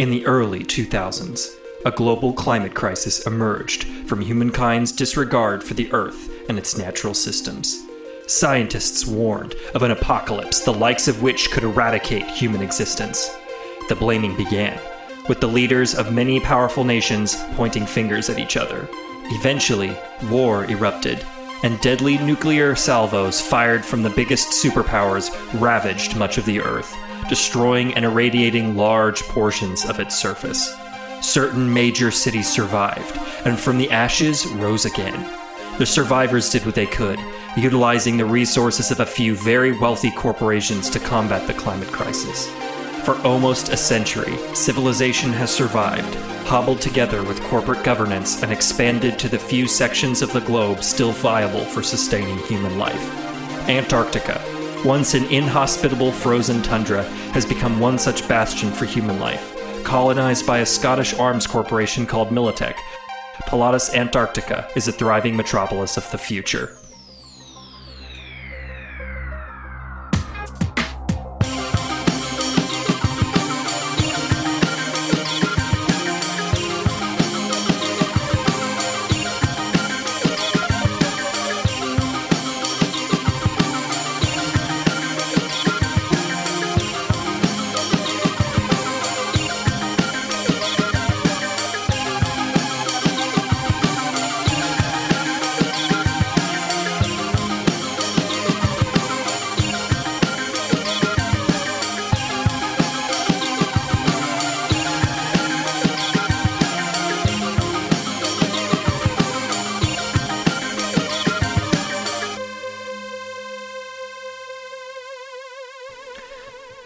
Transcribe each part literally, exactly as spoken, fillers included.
In the early two thousands, a global climate crisis emerged from humankind's disregard for the Earth and its natural systems. Scientists warned of an apocalypse the likes of which could eradicate human existence. The blaming began, with the leaders of many powerful nations pointing fingers at each other. Eventually, war erupted, and deadly nuclear salvos fired from the biggest superpowers ravaged much of the Earth, destroying and irradiating large portions of its surface. Certain major cities survived, and from the ashes rose again. The survivors did what they could, utilizing the resources of a few very wealthy corporations to combat the climate crisis. For almost a century, civilization has survived, hobbled together with corporate governance and expanded to the few sections of the globe still viable for sustaining human life. Antarctica, once an inhospitable frozen tundra, has become one such bastion for human life. Colonized by a Scottish arms corporation called Militech, Pilatus Antarctica is a thriving metropolis of the future.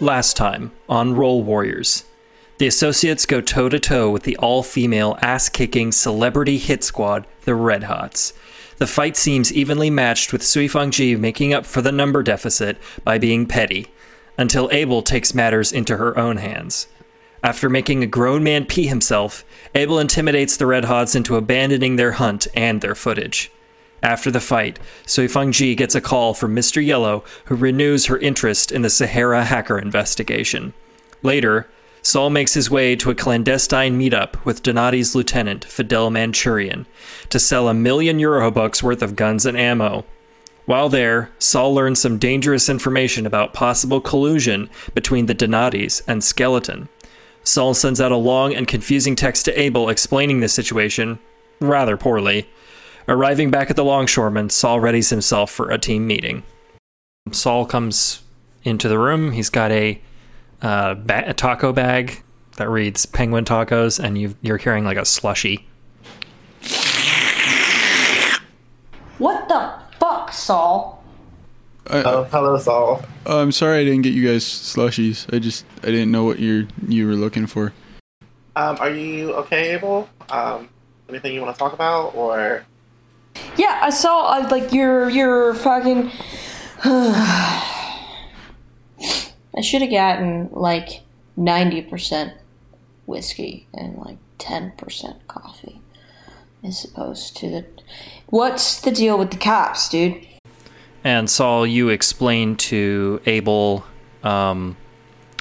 Last time on Roll Warriors, the Associates go toe-to-toe with the all-female, ass-kicking celebrity hit squad, the Red Hots. The fight seems evenly matched, with Sui Fang Ji making up for the number deficit by being petty, until Abel takes matters into her own hands. After making a grown man pee himself, Abel intimidates the Red Hots into abandoning their hunt and their footage. After the fight, Sui Fang Ji gets a call from Mister Yellow, who renews her interest in the Sahara hacker investigation. Later, Saul makes his way to a clandestine meetup with Donati's lieutenant, Fidel Manchurian, to sell a million Eurobucks worth of guns and ammo. While there, Saul learns some dangerous information about possible collusion between the Donatis and Skeleton. Saul sends out a long and confusing text to Abel explaining the situation, rather poorly. Arriving back at the Longshoremen, Saul readies himself for a team meeting. Saul comes into the room. He's got a, uh, ba- a taco bag that reads Penguin Tacos, and you've, you're carrying like a slushie. What the fuck, Saul? I, oh, hello, Saul. Uh, I'm sorry I didn't get you guys slushies. I just I didn't know what you you were looking for. Um, are you okay, Abel? Um, anything you want to talk about, or? Yeah, I saw, uh, like, your, your fucking... I should have gotten, like, ninety percent whiskey and, like, ten percent coffee as opposed to the... What's the deal with the cops, dude? And, Saul, you explained to Abel um,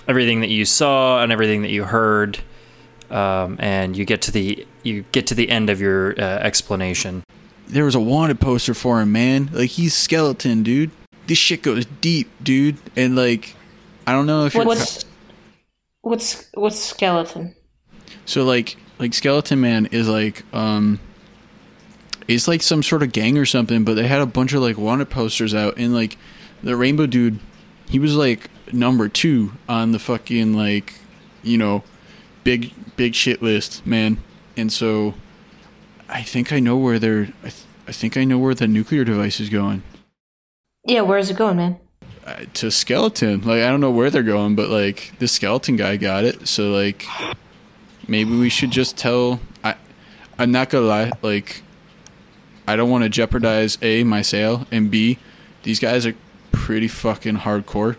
everything that you saw and everything that you heard, um, and you get to the you get to the end of your uh, explanation. There was a wanted poster for him, man. Like, he's Skeleton, dude. This shit goes deep, dude. And, like, I don't know if you're... What's, what's, what's Skeleton? So, like, like Skeleton Man is, like, um... it's, like, some sort of gang or something, but they had a bunch of, like, wanted posters out. And, like, the Rainbow Dude, he was, like, number two on the fucking, like, you know, big, big shit list, man. And so... I think I know where they're. I, th- I think I know where the nuclear device is going. Yeah, where is it going, man? Uh, to Skeleton. Like, I don't know where they're going, but like this Skeleton guy got it. So like, maybe we should just tell. I, I'm not gonna lie. Like, I don't want to jeopardize A, my sale, and B, these guys are pretty fucking hardcore.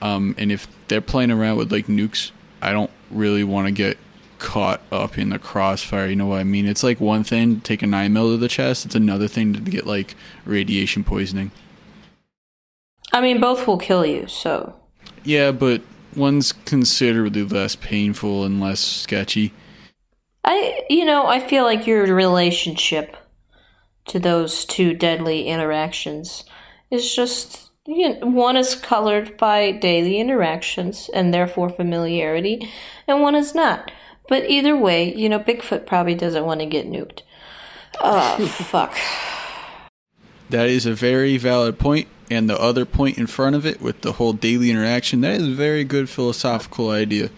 Um, and if they're playing around with like nukes, I don't really want to get caught up in the crossfire, you know what I mean? It's like one thing to take a nine mil to the chest, it's another thing to get like radiation poisoning. I mean, both will kill you, so yeah, but one's considerably less painful and less sketchy. I, you know, I feel like your relationship to those two deadly interactions is just, you know, one is colored by daily interactions and therefore familiarity, and one is not. But either way, you know, Bigfoot probably doesn't want to get nuked. Oh, fuck. That is a very valid point, and the other point in front of it with the whole daily interaction, that is a very good philosophical idea.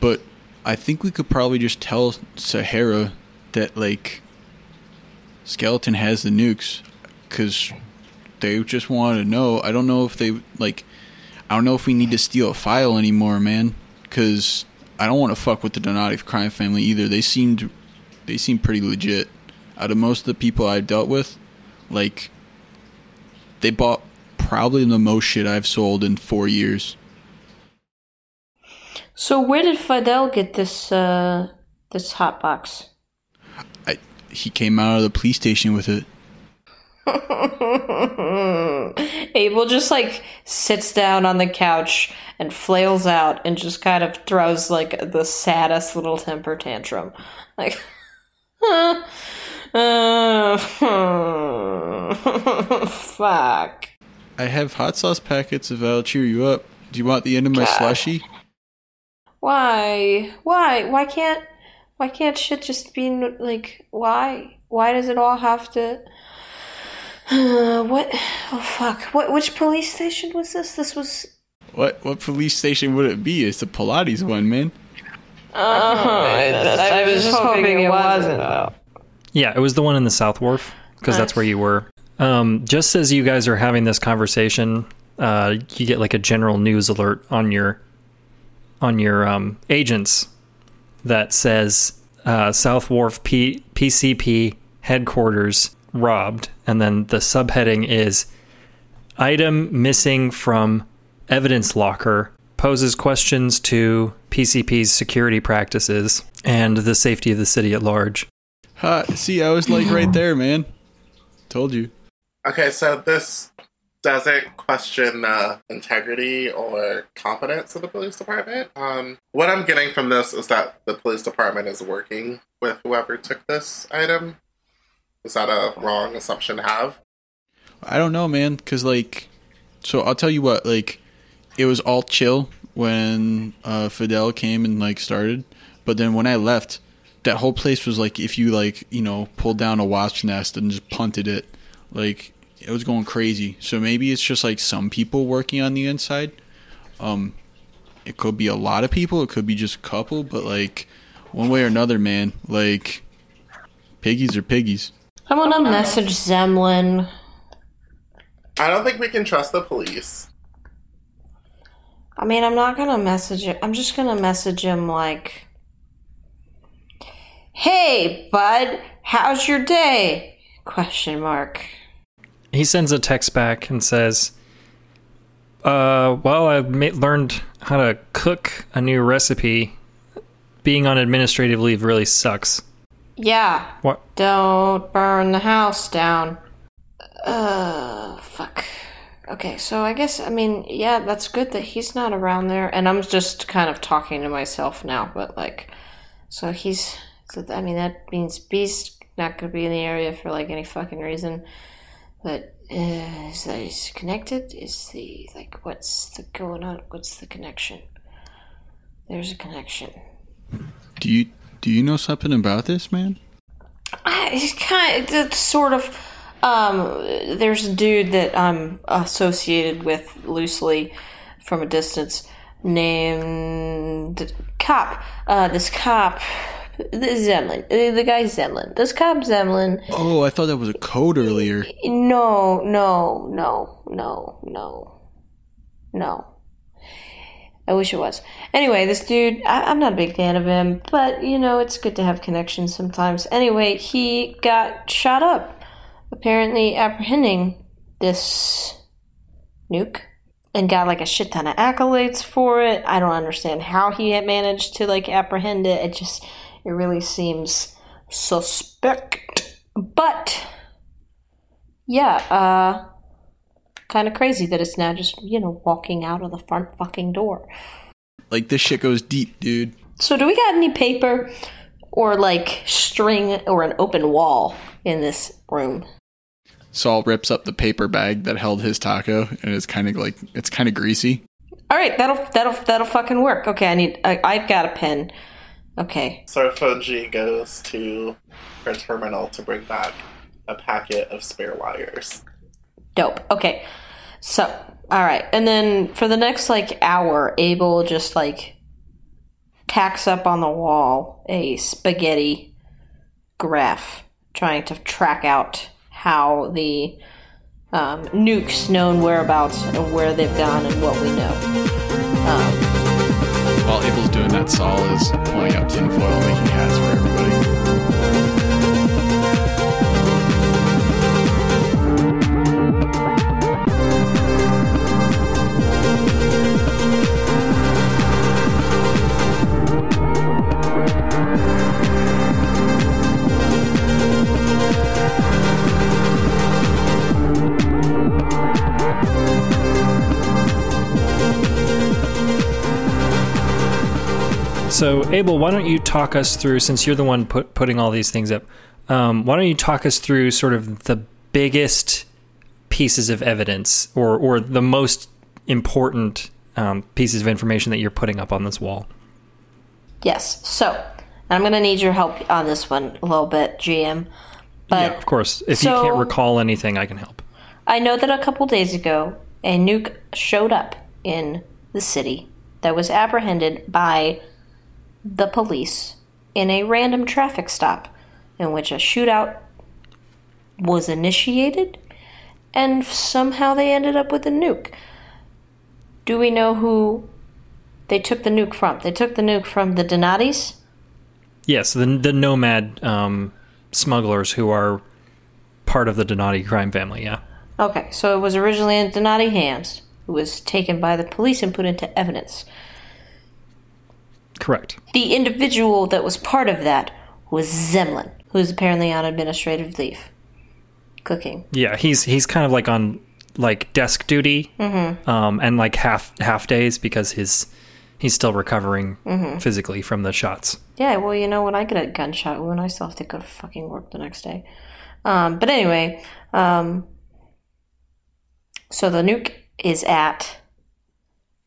But I think we could probably just tell Sahara that, like, Skeleton has the nukes, because they just want to know. I don't know if they, like, I don't know if we need to steal a file anymore, man, because I don't want to fuck with the Donati crime family either. They seemed, they seemed pretty legit. Out of most of the people I've dealt with, like, they bought probably the most shit I've sold in four years. So where did Fidel get this uh, this hot box? I, he came out of the police station with it. Abel just, like, sits down on the couch and flails out and just kind of throws, like, the saddest little temper tantrum. Like, huh? Uh, hmm, fuck. I have hot sauce packets if I'll cheer you up. Do you want the end of my God. slushy? Why? Why? Why can't why can't shit just be, like, why? Why does it all have to uh, what? Oh, fuck. What which police station was this? This was What what police station would it be? It's the Pilates one, man. Oh, I, that's, I was just, just hoping, hoping it wasn't, though. Yeah, it was the one in the South Wharf, because nice. That's where you were. Um, just as you guys are having this conversation, uh, you get like a general news alert on your on your um, agents that says uh, South Wharf P- PCP headquarters robbed, and then the subheading is item missing from evidence locker poses questions to P C P's security practices and the safety of the city at large. Uh, see, I was like right there, man. Told you. Okay, so this doesn't question the integrity or competence of the police department. Um, what I'm getting from this is that the police department is working with whoever took this item. Is that a wrong assumption to have? I don't know, man, because, like, so I'll tell you what, like, it was all chill when uh, Fidel came and, like, started, but then when I left, that whole place was like if you, like, you know, pulled down a wasp's nest and just punted it. Like, it was going crazy. So maybe it's just like some people working on the inside. Um, it could be a lot of people. It could be just a couple. But, like, one way or another, man, like, piggies are piggies. I'm going to message Zemlin. I don't think we can trust the police. I mean, I'm not going to message him. I'm just going to message him like, hey, bud, how's your day? Question mark. He sends a text back and says, uh, well, I've ma- learned how to cook a new recipe. Being on administrative leave really sucks. Yeah. What? Don't burn the house down. Uh, fuck. Okay, so I guess, I mean, yeah, that's good that he's not around there. And I'm just kind of talking to myself now, but, like, so he's... So, I mean, that means Beast not going to be in the area for, like, any fucking reason. But uh, is that he's connected? Is the, like, what's the going on? What's the connection? There's a connection. Do you do you know something about this, man? I, it's kind of, it's sort of, um, there's a dude that I'm associated with loosely from a distance named Cop. Uh, this cop... Zemlin. The guy Zemlin. This cop Zemlin. Oh, I thought that was a code earlier. No, no, no, no, no, no. I wish it was. Anyway, this dude, I, I'm not a big fan of him, but, you know, it's good to have connections sometimes. Anyway, he got shot up, apparently apprehending this nuke, and got, like, a shit ton of accolades for it. I don't understand how he had managed to, like, apprehend it. It just... It really seems suspect, but yeah, uh, kind of crazy that it's now just, you know, walking out of the front fucking door. Like, this shit goes deep, dude. So do we got any paper or, like, string or an open wall in this room? Saul rips up the paper bag that held his taco, and it's kind of, like, it's kind of greasy. All right, that'll that'll that'll fucking work. Okay, I need. I, I've got a pen. Okay. So Fungi goes to her terminal to bring back a packet of spare wires. Dope. Okay. So, all right, and then for the next like hour, Abel just like tacks up on the wall a spaghetti graph, trying to track out how the Um, nukes, known whereabouts and where they've gone and what we know. Um, While Abel's doing that, Saul is pulling out tinfoil and making hats for everybody. So, Abel, why don't you talk us through, since you're the one put, putting all these things up, um, why don't you talk us through sort of the biggest pieces of evidence or, or the most important um, pieces of information that you're putting up on this wall? Yes. So, I'm going to need your help on this one a little bit, G M. But, yeah, of course. If so, you can't recall anything, I can help. I know that a couple days ago, a nuke showed up in the city that was apprehended by the police in a random traffic stop in which a shootout was initiated, and somehow they ended up with a nuke. Do we know who they took the nuke from? They took the nuke from the Donatis? Yes, the, the nomad um, smugglers who are part of the Donati crime family, yeah. Okay, so it was originally in Donati hands, who was taken by the police and put into evidence. Correct. The individual that was part of that was Zemlin, who's apparently on administrative leave, cooking. Yeah, he's he's kind of like on like desk duty, mm-hmm. um, and like half half days because his he's still recovering mm-hmm. physically from the shots. Yeah, well, you know, when I get a gunshot wound, I still have to go to fucking work the next day. Um, but anyway, um, so the nuke is at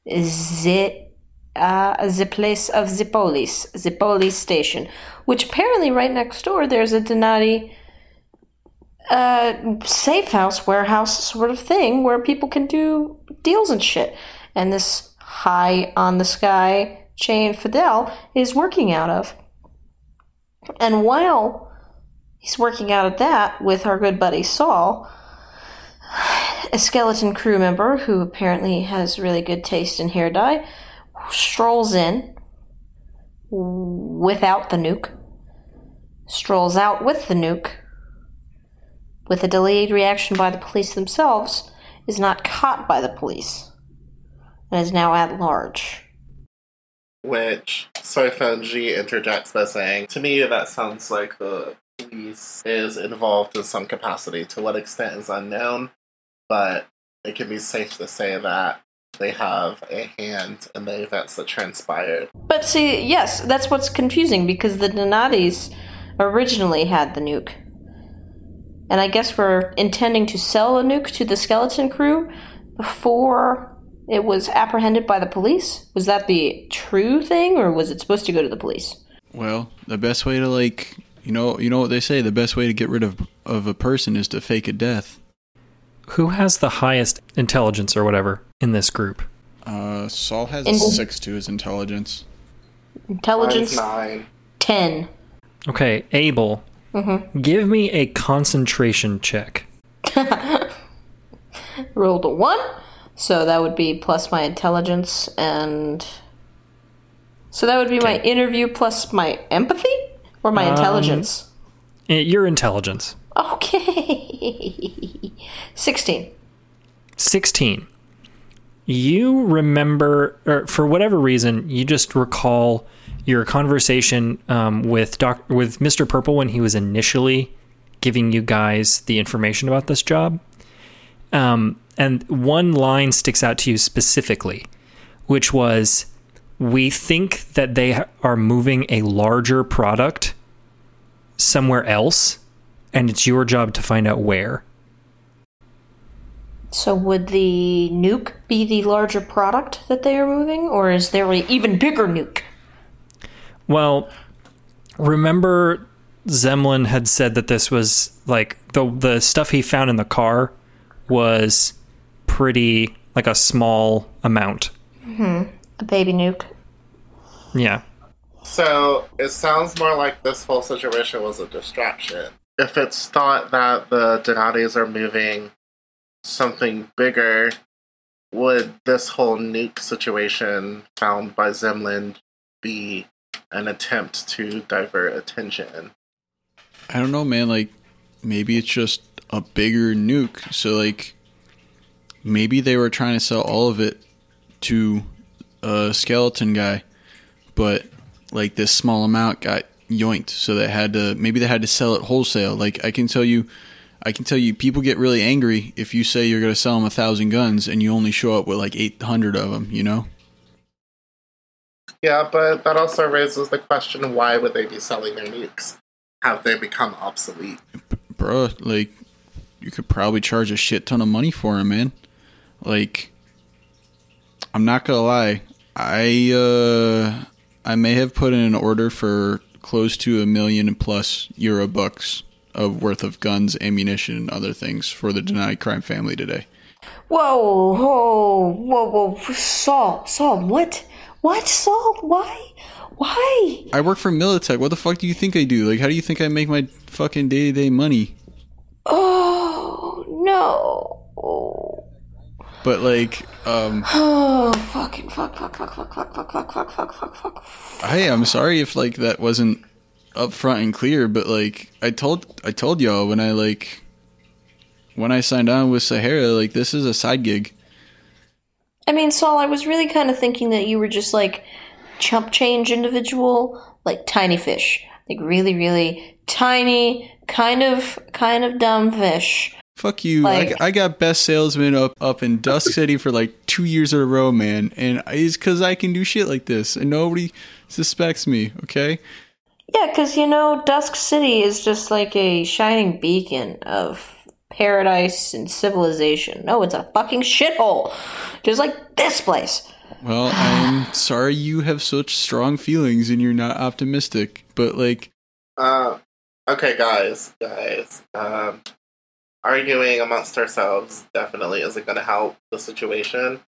Z. Uh, the place of the police, the police station, which apparently right next door there's a Donati uh, safe house, warehouse sort of thing where people can do deals and shit. And this high on the sky chain Fidel is working out of. And while he's working out of that with our good buddy Saul, a skeleton crew member who apparently has really good taste in hair dye, strolls in without the nuke, strolls out with the nuke, with a delayed reaction by the police themselves, is not caught by the police, and is now at large. Which Sui Fang Ji interjects by saying, to me that sounds like the police is involved in some capacity. To what extent is unknown, but it can be safe to say that they have a hand in the events that transpired. But see, yes, that's what's confusing, because the Donatis originally had the nuke. And I guess we're intending to sell a nuke to the skeleton crew before it was apprehended by the police? Was that the true thing, or was it supposed to go to the police? Well, the best way to, like, you know, you know what they say, the best way to get rid of, of a person is to fake a death. Who has the highest intelligence or whatever in this group? Uh, Saul has a six to his intelligence. Intelligence nine. ten. Okay, Abel, mm-hmm. give me a concentration check. Rolled a one, so that would be plus my intelligence, and so that would be okay. My interview plus my empathy or my um, intelligence? Your intelligence. Okay. sixteen. sixteen. You remember, or for whatever reason, you just recall your conversation um, with doc, with Mister Purple when he was initially giving you guys the information about this job. Um, and one line sticks out to you specifically, which was, we think that they are moving a larger product somewhere else, and it's your job to find out where. So would the nuke be the larger product that they are moving, or is there an even bigger nuke? Well, remember Zemlin had said that this was, like, the the stuff he found in the car was pretty, like, a small amount. Mm-hmm. A baby nuke. Yeah. So it sounds more like this whole situation was a distraction. If it's thought that the Donatis are moving something bigger, would this whole nuke situation found by Zemlin be an attempt to divert attention? I don't know, man. Like, maybe it's just a bigger nuke. So, like, maybe they were trying to sell all of it to a skeleton guy, but, like, this small amount got yoinked, so they had to, maybe they had to sell it wholesale. Like, I can tell you, I can tell you, people get really angry if you say you're going to sell them a thousand guns and you only show up with, like, eight hundred of them, you know? Yeah, but that also raises the question, why would they be selling their nukes? Have they become obsolete? B- bro, like, you could probably charge a shit ton of money for them, man. Like, I'm not going to lie, I, uh, I may have put in an order for close to a million plus euro bucks of worth of guns, ammunition, and other things for the Donati crime family today. Whoa, whoa, whoa, whoa, Saul, Saul, what? What, Saul? Why? Why? I work for Militech. What the fuck do you think I do? Like, how do you think I make my fucking day-to-day money? Oh, no. But, like, um... oh, fucking fuck, fuck, fuck, fuck, fuck, fuck, fuck, fuck, fuck, fuck, fuck, fuck. Hey, I'm sorry if, like, that wasn't upfront and clear, but, like, I told I told y'all when I, like, when I signed on with Sahara, like, this is a side gig. I mean, Saul, I was really kind of thinking that you were just, like, chump change individual, like tiny fish. Like, really, really tiny, kind of, kind of dumb fish. Fuck you. Like, I, I got best salesman up, up in Dusk City for, like, two years in a row, man. And it's because I can do shit like this, and nobody suspects me, okay? Yeah, because, you know, Dusk City is just like a shining beacon of paradise and civilization. No, it's a fucking shithole. Just like this place. Well, I'm sorry you have such strong feelings and you're not optimistic, but, like... Uh, okay, guys, guys. Um, arguing amongst ourselves definitely isn't going to help the situation.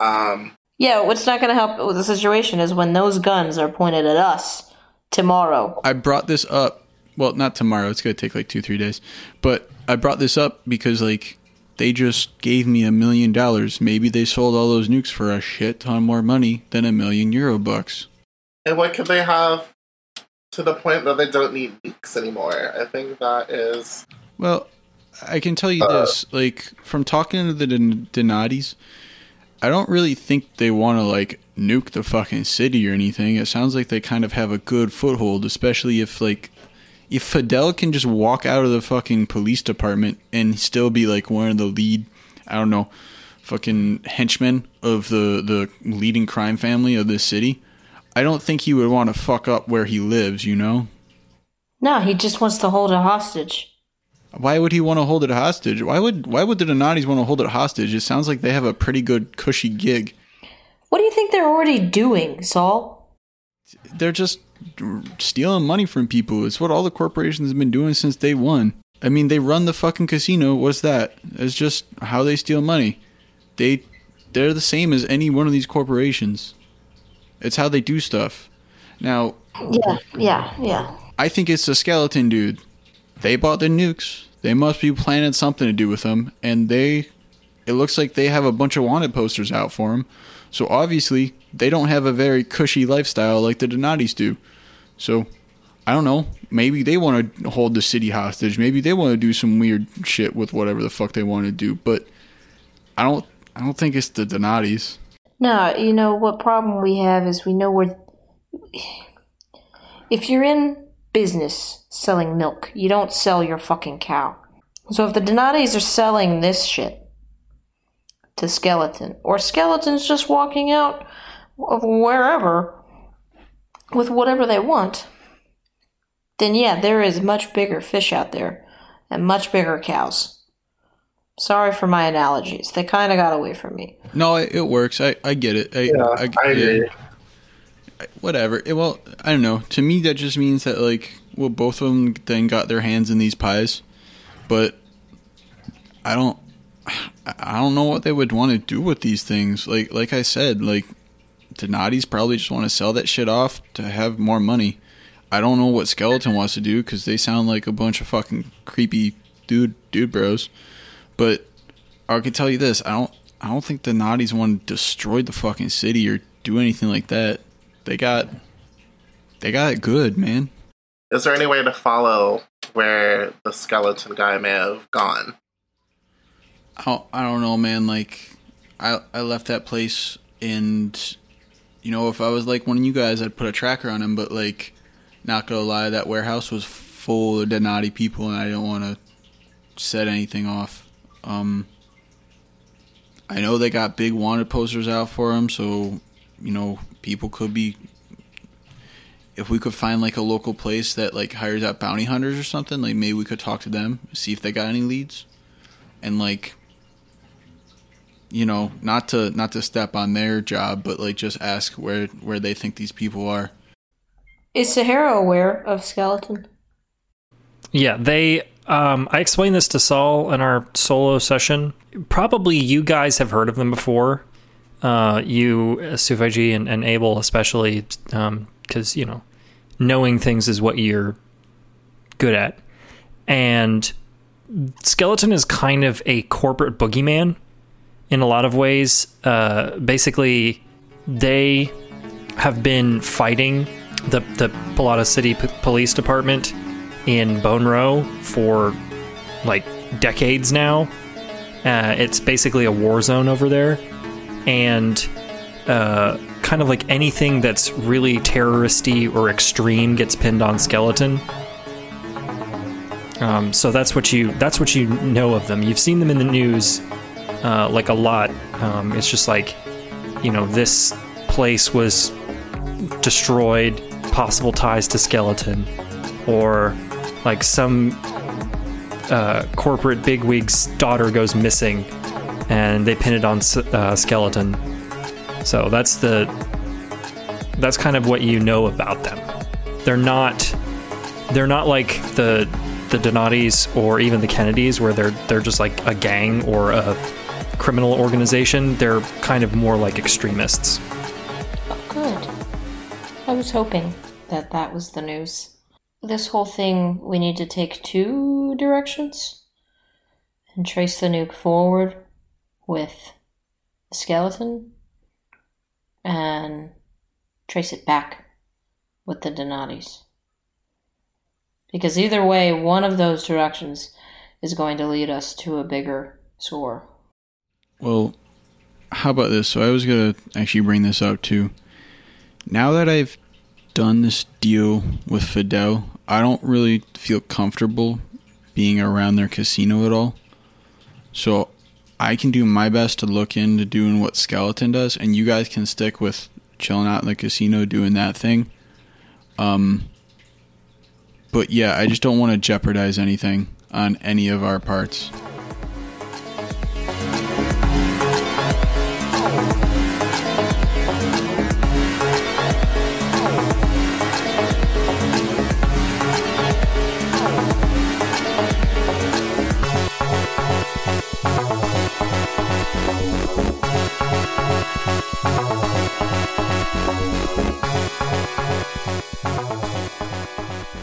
Um, yeah, what's not going to help with the situation is when those guns are pointed at us tomorrow. I brought this up. Well, not tomorrow. It's going to take like two, three days. But I brought this up because, like, they just gave me a million dollars. Maybe they sold all those nukes for a shit ton more money than a million euro bucks. And what could they have to the point that they don't need nukes anymore? I think that is... Well, I can tell you uh, this. Like, from talking to the Don- Donatis, I don't really think they want to, like, nuke the fucking city or anything. It sounds like they kind of have a good foothold, especially if, like, if Fidel can just walk out of the fucking police department and still be, like, one of the lead, I don't know, fucking henchmen of the, the leading crime family of this city. I don't think he would want to fuck up where he lives, you know? No, he just wants to hold it hostage. Why would he want to hold it hostage? Why would why would the Donatis want to hold it hostage? It sounds like they have a pretty good cushy gig. What do you think they're already doing, Saul? They're just stealing money from people. It's what all the corporations have been doing since day one. I mean, they run the fucking casino. What's that? It's just how they steal money. They, they're the same as any one of these corporations. It's how they do stuff. Now... Yeah, yeah, yeah. I think it's the skeleton dude. They bought the nukes. They must be planning something to do with them. And they... It looks like they have a bunch of wanted posters out for them. So obviously, they don't have a very cushy lifestyle like the Donatis do. So, I don't know. Maybe they want to hold the city hostage. Maybe they want to do some weird shit with whatever the fuck they want to do. But I don't I don't think it's the Donatis. No, you know, what problem we have is we know we're... If you're in business selling milk, you don't sell your fucking cow. So if the Donatis are selling this shit to Skeleton, or Skeleton's just walking out of wherever with whatever they want, then yeah, there is much bigger fish out there and much bigger cows. Sorry for my analogies. They kind of got away from me. No, it, it works. I, I get it. I, yeah, I, I, I agree. I, whatever. It, well, I don't know. To me, that just means that, like, well, both of them then got their hands in these pies, but I don't, I don't know what they would want to do with these things. Like, like I said, like, Donati's probably just want to sell that shit off to have more money. I don't know what Skeleton wants to do because they sound like a bunch of fucking creepy dude dude bros. But I can tell you this: I don't, I don't think the Naughties want to destroy the fucking city or do anything like that. They got, they got it good, man. Is there any way to follow where the Skeleton guy may have gone? I don't, I don't know, man. Like, I, I left that place, and you know, if I was like one of you guys, I'd put a tracker on him. But like, not gonna lie, that warehouse was full of Donati people, and I didn't want to set anything off. Um, I know they got big wanted posters out for him, so you know, people could be. If we could find like a local place that like hires out bounty hunters or something, like maybe we could talk to them, see if they got any leads, and like, you know, not to not to step on their job, but like just ask where where they think these people are. Is Sahara aware of Skeleton? Yeah, they... Um, I explained this to Saul in our solo session. Probably you guys have heard of them before. Uh, you, Sui Fang Ji, and, and Abel especially, because, um, you know, knowing things is what you're good at. And Skeleton is kind of a corporate boogeyman in a lot of ways. Uh, basically, they have been fighting... The, the Pilatus City P- Police Department in Bone Row for like decades now. Uh, it's basically a war zone over there, and uh, kind of like anything that's really terroristy or extreme gets pinned on Skeleton. Um, so that's what you that's what you know of them. You've seen them in the news uh, like a lot. Um, it's just like, you know, this place was destroyed. Possible ties to Skeleton, or like some uh, corporate bigwig's daughter goes missing, and they pin it on uh, Skeleton. So that's the that's kind of what you know about them. They're not they're not like the the Donatis or even the Kennedys, where they're they're just like a gang or a criminal organization. They're kind of more like extremists. I was hoping that that was the news. This whole thing, we need to take two directions and trace the nuke forward with the Skeleton and trace it back with the Donatis. Because either way, one of those directions is going to lead us to a bigger sore. Well, how about this? So I was going to actually bring this up too. Now that I've done this deal with Fidel, I don't really feel comfortable being around their casino at all. So I can do my best to look into doing what Skeleton does, and you guys can stick with chilling out in the casino doing that thing. Um, but yeah, I just don't want to jeopardize anything on any of our parts.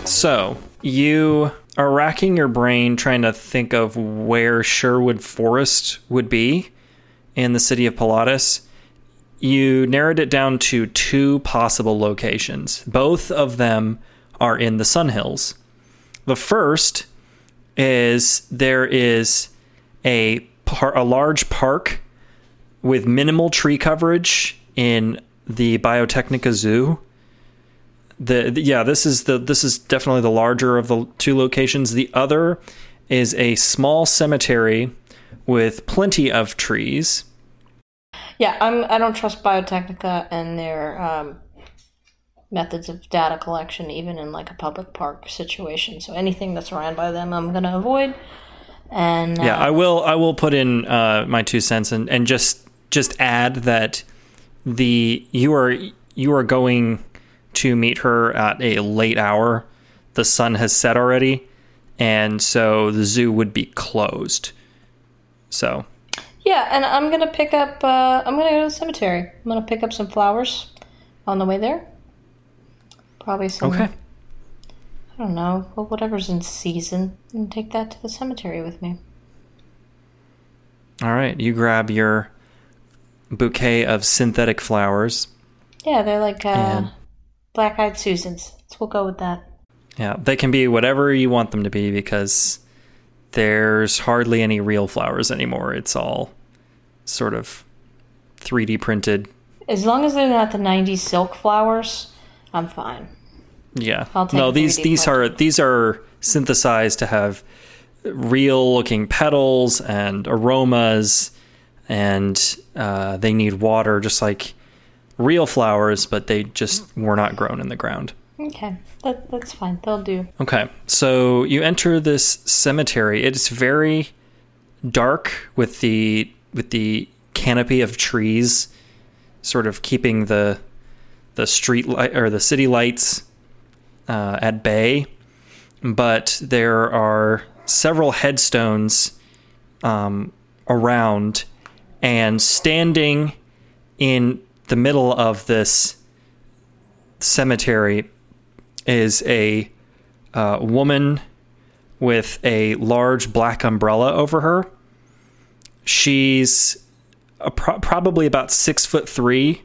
So, you are racking your brain trying to think of where Sherwood Forest would be in the city of Pilatus. You narrowed it down to two possible locations. Both of them are in the Sun Hills. The first is there is a, par- a large park with minimal tree coverage in the Biotechnica Zoo. The, the, yeah, this is the this is definitely the larger of the two locations. The other is a small cemetery with plenty of trees. Yeah, I'm, I don't trust Biotechnica and their um, methods of data collection, even in like a public park situation. So anything that's ran by them, I'm going to avoid. And uh, yeah, I will. I will put in uh, my two cents and, and just just add that the you are you are going to meet her at a late hour. The sun has set already, and so the zoo would be closed. So. Yeah, and I'm going to pick up, uh, I'm going to go to the cemetery. I'm going to pick up some flowers on the way there. Probably some, okay. I don't know, well, whatever's in season. And take that to the cemetery with me. All right, you grab your bouquet of synthetic flowers. Yeah, they're like uh, black-eyed Susans. So we'll go with that. Yeah, they can be whatever you want them to be because... there's hardly any real flowers anymore. It's all sort of three D printed. As long as they're not the nineties silk flowers, I'm fine. Yeah. I'll take no, these these are these are synthesized to have real looking petals and aromas, and uh, they need water just like real flowers, but they just were not grown in the ground. Okay, that, that's fine. They'll do. Okay, so you enter this cemetery. It's very dark with the with the canopy of trees, sort of keeping the the street light or the city lights uh, at bay. But there are several headstones um, around, and standing in the middle of this cemetery is a uh, woman with a large black umbrella over her. She's a pro- probably about six foot three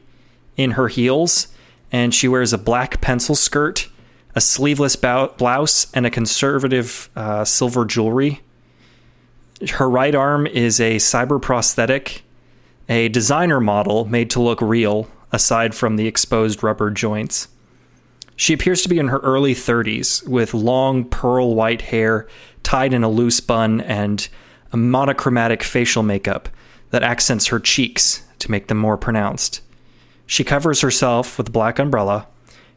in her heels, and she wears a black pencil skirt, a sleeveless bow- blouse, and a conservative uh, silver jewelry. Her right arm is a cyber prosthetic, a designer model made to look real, aside from the exposed rubber joints. She appears to be in her early thirties, with long pearl white hair tied in a loose bun and a monochromatic facial makeup that accents her cheeks to make them more pronounced. She covers herself with a black umbrella,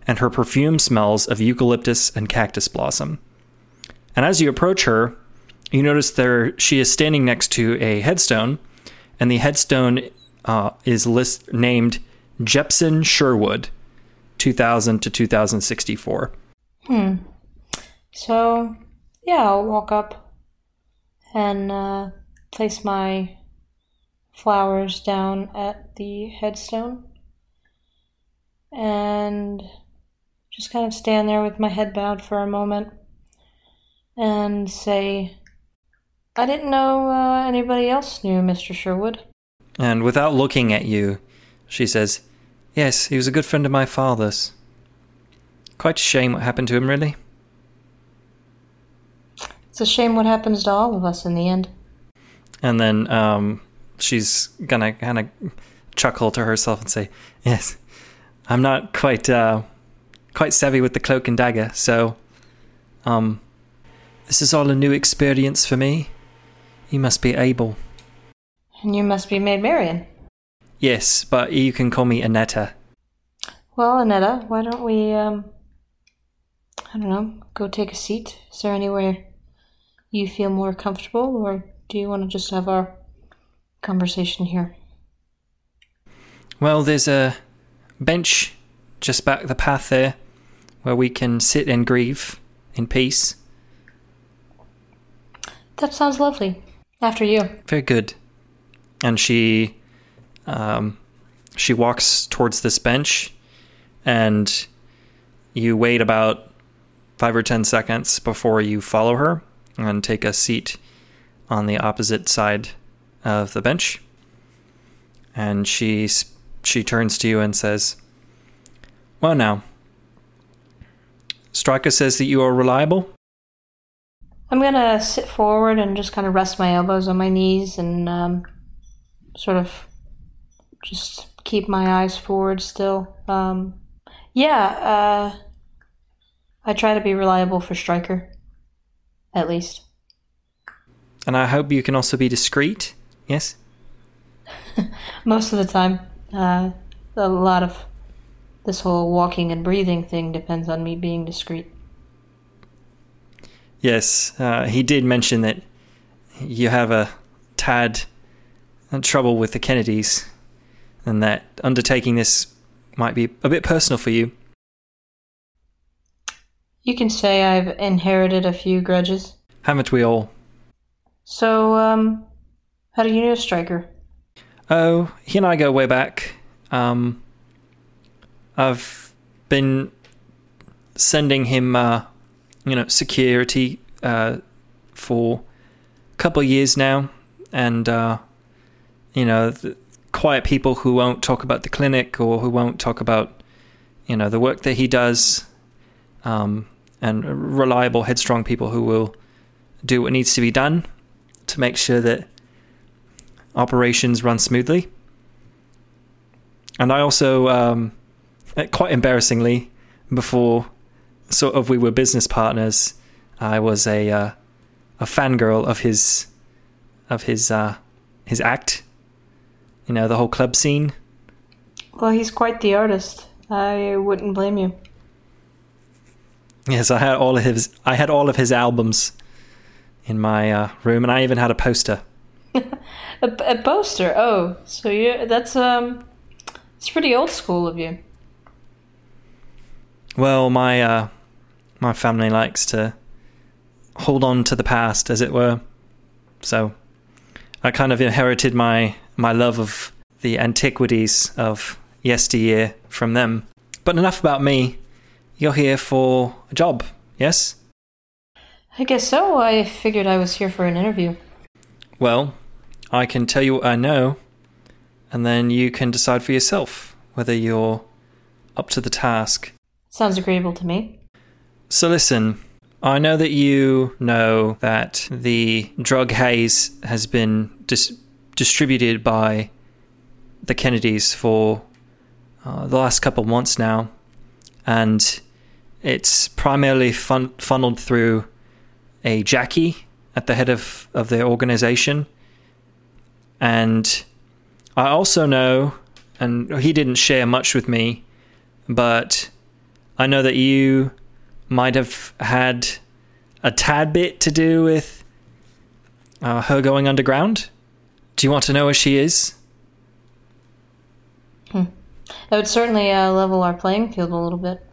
and her perfume smells of eucalyptus and cactus blossom. And as you approach her, you notice there she is standing next to a headstone, and the headstone uh, is list- named Jepson Sherwood, two thousand to two thousand sixty-four. Hmm. So, yeah, I'll walk up and uh, place my flowers down at the headstone and just kind of stand there with my head bowed for a moment and say, I didn't know uh, anybody else knew Mister Sherwood. And without looking at you, she says, yes, he was a good friend of my father's. Quite a shame what happened to him, really. It's a shame what happens to all of us in the end. And then um, she's gonna kind of chuckle to herself and say, yes, I'm not quite uh, quite savvy with the cloak and dagger, so um, this is all a new experience for me. You must be Abel. And you must be Maid Marian. Yes, but you can call me Aneta. Well, Aneta, why don't we, um, I don't know, go take a seat? Is there anywhere you feel more comfortable, or do you want to just have our conversation here? Well, there's a bench just back the path there where we can sit and grieve in peace. That sounds lovely. After you. Very good. And she... Um, she walks towards this bench, and you wait about five or ten seconds before you follow her and take a seat on the opposite side of the bench. And she she turns to you and says, well, now, Stryker says that you are reliable. I'm going to sit forward and just kind of rest my elbows on my knees and um, sort of... just keep my eyes forward still. Um, yeah, uh, I try to be reliable for Stryker, at least. And I hope you can also be discreet, yes? most of the time. Uh, a lot of this whole walking and breathing thing depends on me being discreet. Yes, uh, he did mention that you have a tad trouble with the Kennedys, and that undertaking this might be a bit personal for you. You can say I've inherited a few grudges. Haven't we all? So, um, how do you know Stryker? Oh, he and I go way back. Um, I've been sending him, uh, you know, security, uh, for a couple of years now. And, uh, you know, the quiet people who won't talk about the clinic or who won't talk about, you know, the work that he does. Um, and reliable, headstrong people who will do what needs to be done to make sure that operations run smoothly. And I also, um, quite embarrassingly, before sort of we were business partners, I was a uh, a fangirl of his of his uh, his act. You know, the whole club scene. Well, he's quite the artist. I wouldn't blame you. Yes, I had all of his. I had all of his albums in my uh, room, and I even had a poster. a, a poster? Oh, so you? That's um. It's pretty old school of you. Well, my uh, my family likes to hold on to the past, as it were. So, I kind of inherited my my love of the antiquities of yesteryear from them. But enough about me. You're here for a job, yes? I guess so. I figured I was here for an interview. Well, I can tell you what I know. And then you can decide for yourself whether you're up to the task. Sounds agreeable to me. So listen, I know that you know that the drug haze has been dis- distributed by the Kennedys for uh, the last couple of months now. And it's primarily fun- funneled through a Jackie at the head of, of their organization. And I also know, and he didn't share much with me, but I know that you might have had a tad bit to do with uh, her going underground. Do you want to know where she is? Hmm. That would certainly uh, level our playing field a little bit.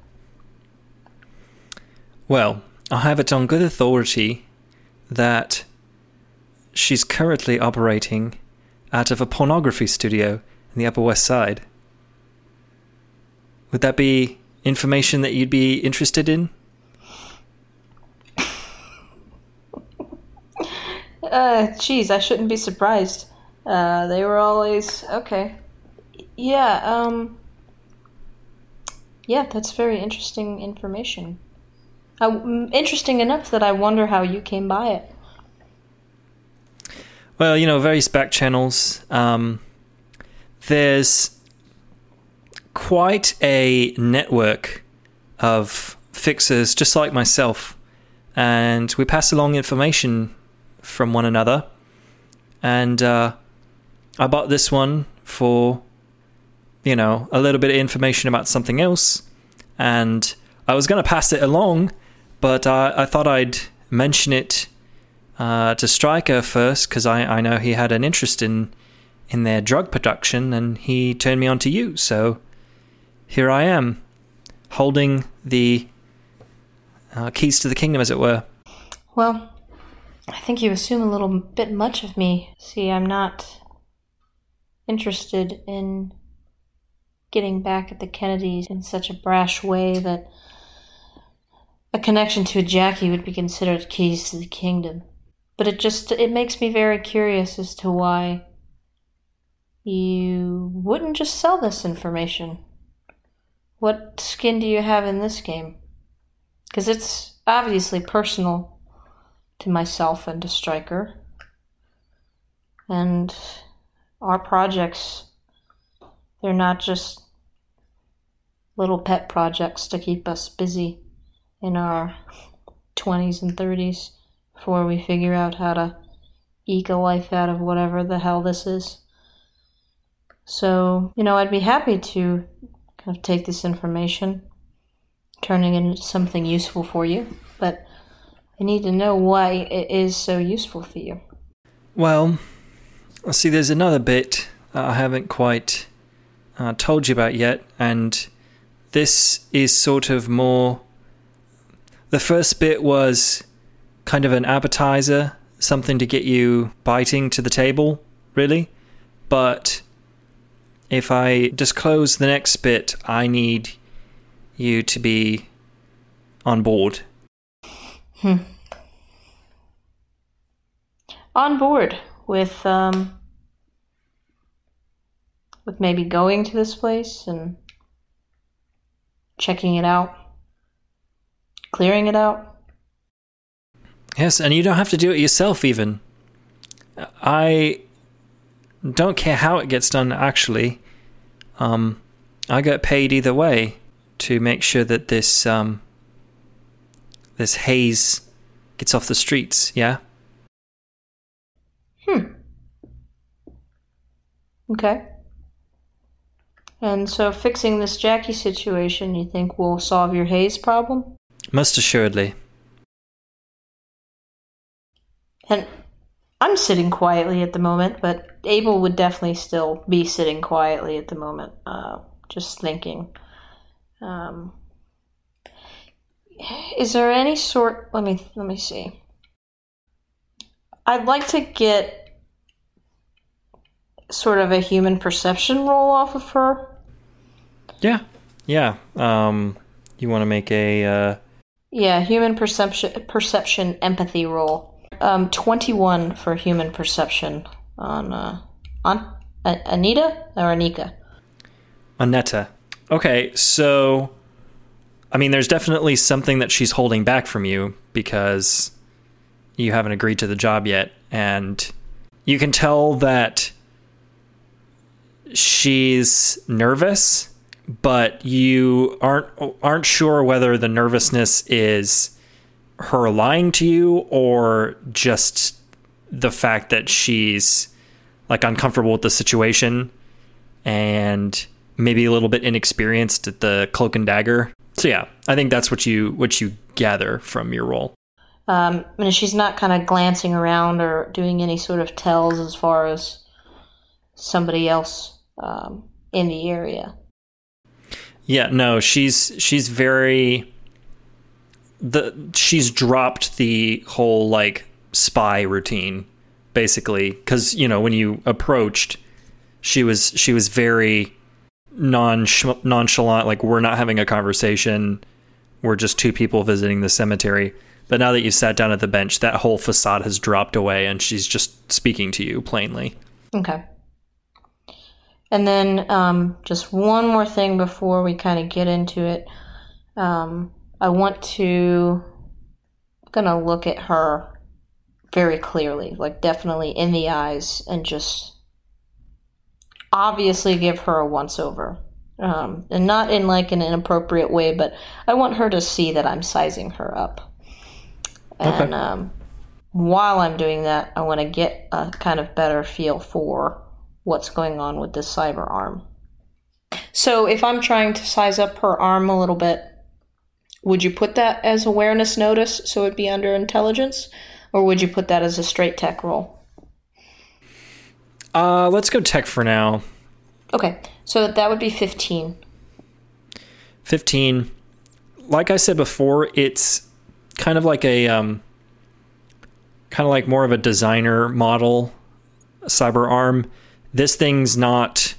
Well, I have it on good authority that she's currently operating out of a pornography studio in the Upper West Side. Would that be information that you'd be interested in? uh, geez, I shouldn't be surprised. Uh, they were always... Okay. Yeah, um... Yeah, that's very interesting information. Uh, interesting enough that I wonder how you came by it. Well, you know, various back channels. Um, there's quite a network of fixers, just like myself, and we pass along information from one another. And uh, I bought this one for, you know, a little bit of information about something else, and I was going to pass it along, but uh, I thought I'd mention it Uh, to Stryker first, because I, I know he had an interest in in their drug production, and he turned me on to you, so here I am, holding the uh, keys to the kingdom, as it were. Well, I think you assume a little bit much of me. See, I'm not interested in getting back at the Kennedys in such a brash way that a connection to a Jackie would be considered keys to the kingdom. But it just, it makes me very curious as to why you wouldn't just sell this information. What skin do you have in this game? Because it's obviously personal to myself and to Stryker. And our projects, they're not just little pet projects to keep us busy in our twenties and thirties. Before we figure out how to eke a life out of whatever the hell this is. So, you know, I'd be happy to kind of take this information, turning it into something useful for you, but I need to know why it is so useful for you. Well, see, there's another bit that I haven't quite uh, told you about yet, and this is sort of more... The first bit was kind of an appetizer, something to get you biting to the table, really. But if I disclose the next bit, I need you to be on board. Hmm. On board with, um, with maybe going to this place and checking it out. Clearing it out. Yes, and you don't have to do it yourself, even. I don't care how it gets done, actually. Um, I get paid either way to make sure that this um, this haze gets off the streets, yeah? Hmm. Okay. And so fixing this Jackie situation, you think will solve your haze problem? Most assuredly. And I'm sitting quietly at the moment, but Abel would definitely still be sitting quietly at the moment, uh, just thinking. Um, is there any sort... Let me let me see. I'd like to get sort of a human perception roll off of her. Yeah, yeah. Um, you want to make a... Uh... Yeah, human perception perception empathy roll. Um, twenty-one for human perception on uh, on A- Aneta or Anika? Aneta. Okay, so, I mean, there's definitely something that she's holding back from you because you haven't agreed to the job yet, and you can tell that she's nervous, but you aren't aren't sure whether the nervousness is her lying to you or just the fact that she's like uncomfortable with the situation and maybe a little bit inexperienced at the cloak and dagger. So yeah, I think that's what you what you gather from your role. Um, and she's not kind of glancing around or doing any sort of tells as far as somebody else um, in the area. Yeah, no, she's she's very... The she's dropped the whole like spy routine, basically, because you know when you approached, she was she was very nonchalant, like we're not having a conversation, we're just two people visiting the cemetery. But now that you sat down at the bench, that whole facade has dropped away, and she's just speaking to you plainly. Okay. And then um, just one more thing before we kind of get into it. Um, I want to, I'm going to look at her very clearly, like definitely in the eyes, and just obviously give her a once-over. Um, and not in like an inappropriate way, but I want her to see that I'm sizing her up. And okay. um, while I'm doing that, I want to get a kind of better feel for what's going on with this cyber arm. So if I'm trying to size up her arm a little bit, would you put that as awareness notice so it'd be under intelligence, or would you put that as a straight tech roll? Uh, let's go tech for now. Okay, so that would be fifteen. fifteen. Like I said before, it's kind of like a, um, kind of like more of a designer model cyber arm. This thing's not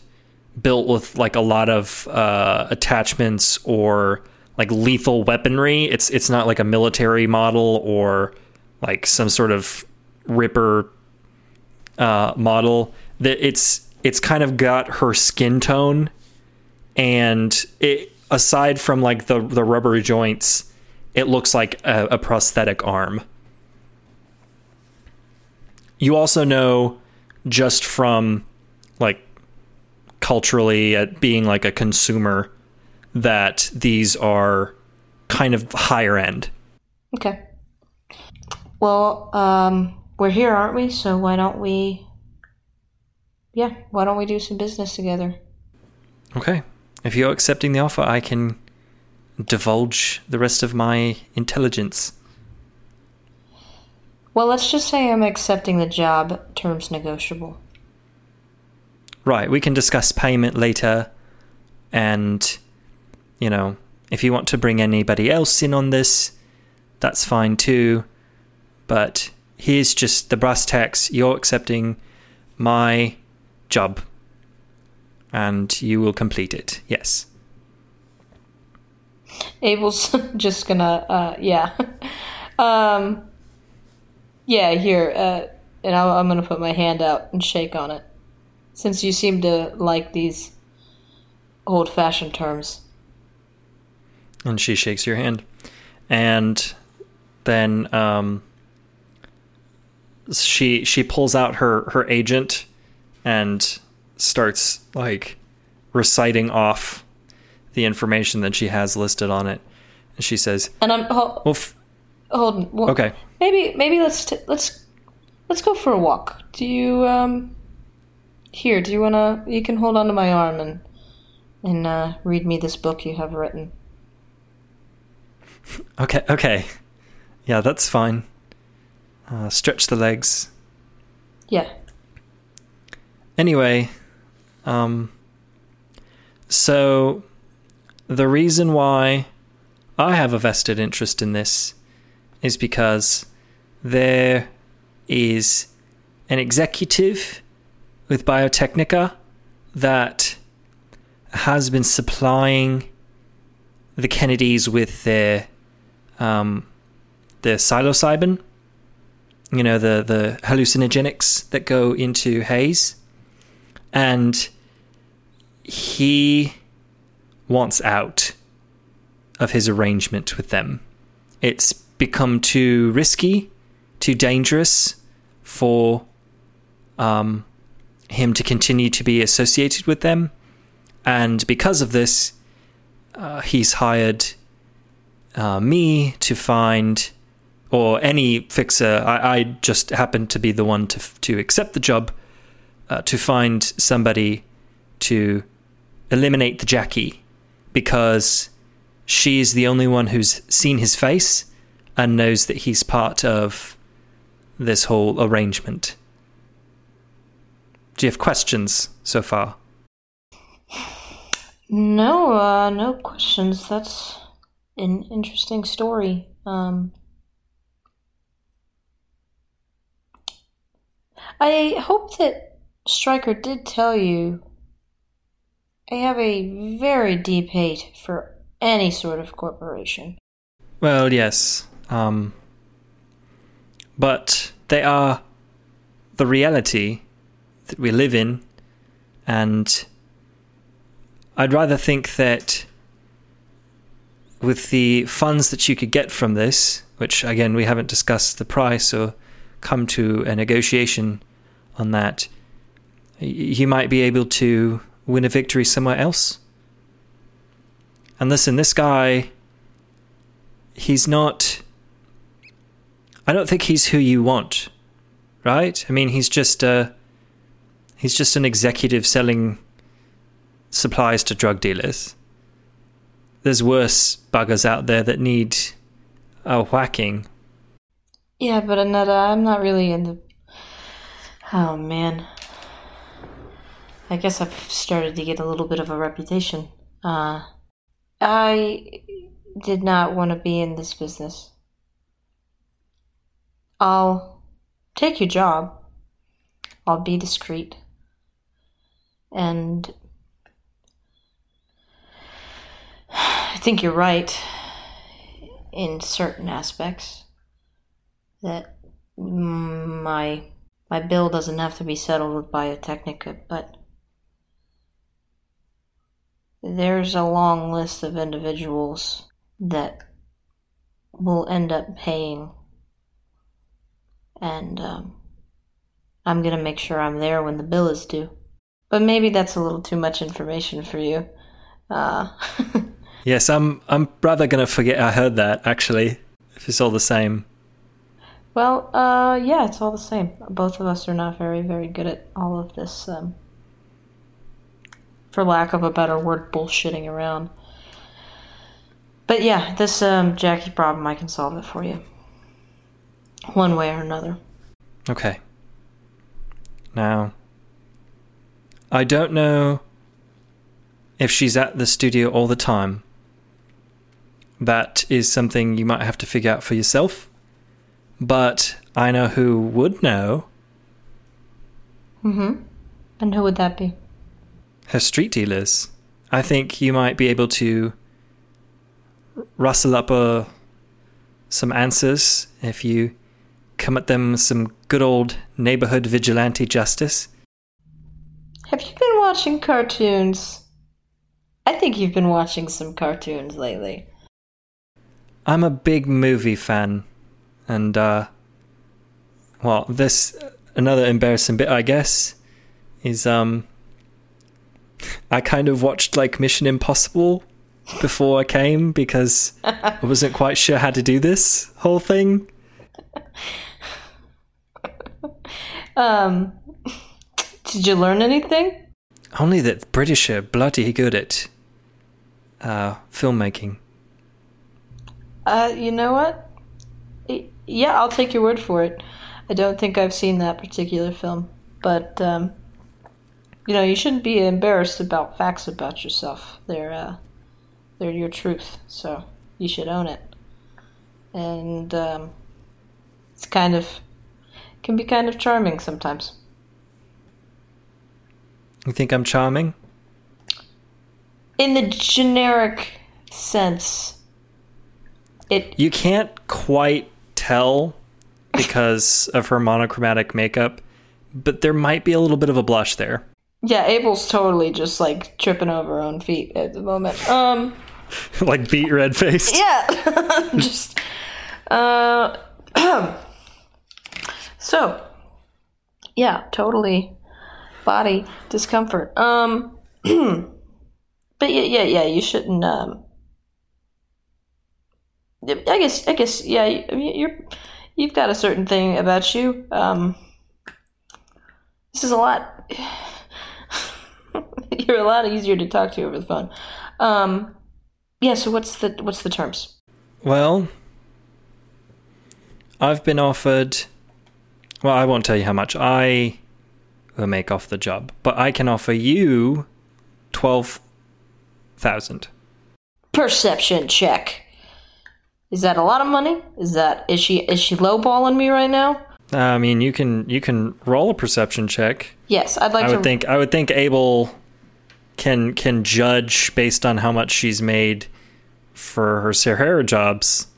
built with like a lot of uh, attachments or like lethal weaponry. It's it's not like a military model or like some sort of Ripper uh, model. That it's it's kind of got her skin tone, and it aside from like the the rubber joints, it looks like a, a prosthetic arm. You also know just from like culturally at being like a consumer that these are kind of higher end. Okay. Well, um, we're here, aren't we? So why don't we yeah, why don't we do some business together? Okay. If you're accepting the offer, I can divulge the rest of my intelligence. Well, let's just say I'm accepting the job, terms negotiable. Right, we can discuss payment later, and, you know, if you want to bring anybody else in on this, that's fine too, but here's just the brass tacks. You're accepting my job, and you will complete it, yes. Abel's just gonna, uh, yeah. um, yeah, here, uh, and I, I'm gonna put my hand out and shake on it, since you seem to like these old-fashioned terms. And she shakes your hand. And then um, she she pulls out her, her agent and starts, like, reciting off the information that she has listed on it. And she says, "And I'm ho- well, f- hold on. Well, okay. Maybe maybe let's t- let's let's go for a walk. Do you um here? Do you wanna? You can hold onto my arm and and uh, read me this book you have written." Okay, okay. Yeah, that's fine. Uh, stretch the legs. Yeah. Anyway, um, so the reason why I have a vested interest in this is because there is an executive with Biotechnica that has been supplying the Kennedys with their Um, the psilocybin, you know, the, the hallucinogenics that go into haze. And he wants out of his arrangement with them. It's become too risky, too dangerous for um, him to continue to be associated with them. And because of this, uh, he's hired Uh, me to find, or any fixer. I, I just happen to be the one to to accept the job, uh, to find somebody to eliminate the Jackie, because she is the only one who's seen his face and knows that he's part of this whole arrangement. Do you have questions so far? No, uh, no questions. That's an interesting story. Um, I hope that Stryker did tell you I have a very deep hate for any sort of corporation. Well, yes. Um, but they are the reality that we live in, and I'd rather think that with the funds that you could get from this, which, again, we haven't discussed the price or come to a negotiation on that, you might be able to win a victory somewhere else. And listen, this guy, he's not... I don't think he's who you want, right? I mean, he's just a... He's just an executive selling supplies to drug dealers. There's worse buggers out there that need a whacking. Yeah, but Aneta, I'm not really in the... Oh, man. I guess I've started to get a little bit of a reputation. Uh, I did not want to be in this business. I'll take your job. I'll be discreet. And I think you're right in certain aspects that my my bill doesn't have to be settled with Biotechnica, but there's a long list of individuals that will end up paying, and um, I'm going to make sure I'm there when the bill is due. But maybe that's a little too much information for you. Uh Yes, I'm I'm rather going to forget I heard that, actually, if it's all the same. Well, uh, yeah, it's all the same. Both of us are not very, very good at all of this um, for lack of a better word, bullshitting around. But yeah, this um, Jackie problem, I can solve it for you. One way or another. Okay. Now, I don't know if she's at the studio all the time. That is something you might have to figure out for yourself. But I know who would know. Mm-hmm. And who would that be? Her street dealers. I think you might be able to rustle up uh, some answers if you come at them with some good old neighborhood vigilante justice. Have you been watching cartoons? I think you've been watching some cartoons lately. I'm a big movie fan. And, uh, well, this, another embarrassing bit, I guess, is, um, I kind of watched, like, Mission Impossible before I came because I wasn't quite sure how to do this whole thing. um, did you learn anything? Only that the British are bloody good at, uh, filmmaking. Uh, you know what? Yeah, I'll take your word for it. I don't think I've seen that particular film. But, um, you know, you shouldn't be embarrassed about facts about yourself. They're, uh, they're your truth, so you should own it. And um, it's kind of, can be kind of charming sometimes. You think I'm charming? In the generic sense. It. You can't quite tell because of her monochromatic makeup, but there might be a little bit of a blush there. Yeah, Abel's totally just like tripping over her own feet at the moment. Um, like beet red faced. Yeah, just. Uh, so, yeah, totally body discomfort. Um, but yeah, yeah, yeah, you shouldn't. Um, I guess, I guess, yeah, you're, you've got a certain thing about you. Um, this is a lot. You're a lot easier to talk to over the phone. Um, yeah. So what's the what's the terms? Well, I've been offered. Well, I won't tell you how much I will make off the job, but I can offer you twelve thousand. Perception check. Is that a lot of money? Is that is she is she lowballing me right now? I mean, you can you can roll a perception check. Yes, I'd like I to. I would think I would think Abel can can judge based on how much she's made for her Sahara jobs,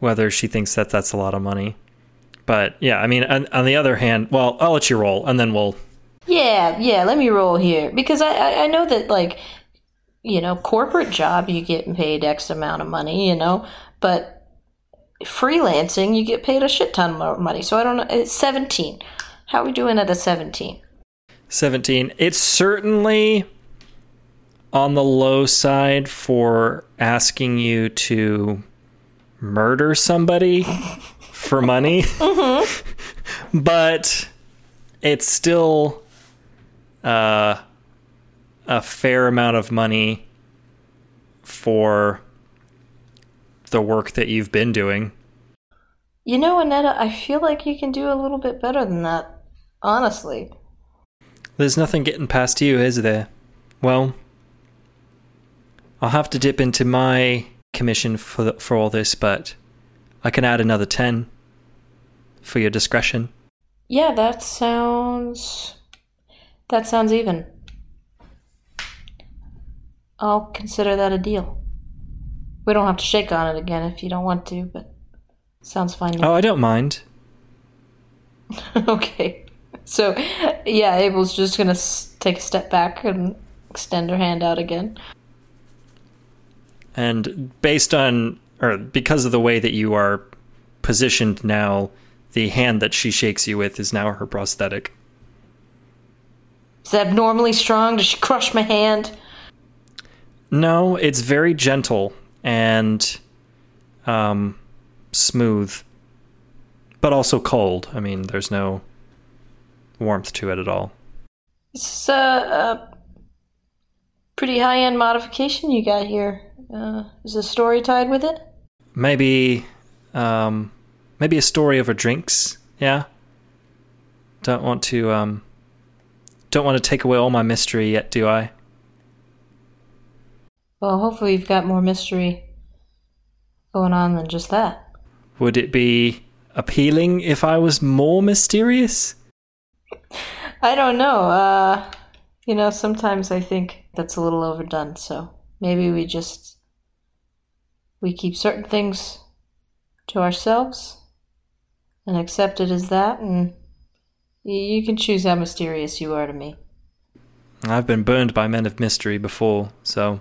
whether she thinks that that's a lot of money. But yeah, I mean, on, on the other hand, well, I'll let you roll, and then we'll. Yeah, yeah. Let me roll here because I I, I know that like, you know, corporate job you get paid X amount of money, you know. But freelancing, you get paid a shit ton of money. So I don't know. It's seventeen. How are we doing at a seventeen? seventeen. It's certainly on the low side for asking you to murder somebody for money. Mm-hmm. But it's still uh, a fair amount of money for the work that you've been doing. You know, Aneta, I feel like you can do a little bit better than that, honestly. There's nothing getting past you, is there? Well, I'll have to dip into my commission for the, for all this, but I can add another ten for your discretion. Yeah, that sounds... that sounds even. I'll consider that a deal. We don't have to shake on it again if you don't want to, but sounds fine to me. Oh, I don't mind. Okay. So, yeah, Abel's just going to take a step back and extend her hand out again. And based on, or because of the way that you are positioned now, the hand that she shakes you with is now her prosthetic. Is it abnormally strong? Does she crush my hand? No, it's very gentle. And um, smooth, but also cold. I mean, there's no warmth to it at all. It's uh, uh, pretty high-end modification you got here. Uh, is the story tied with it? Maybe, um, maybe a story over drinks. Yeah. Don't want to, um, don't want to take away all my mystery yet, do I? Well, hopefully you've got more mystery going on than just that. Would it be appealing if I was more mysterious? I don't know. Uh, you know, sometimes I think that's a little overdone, so maybe we just, we keep certain things to ourselves and accept it as that, and you can choose how mysterious you are to me. I've been burned by men of mystery before, so...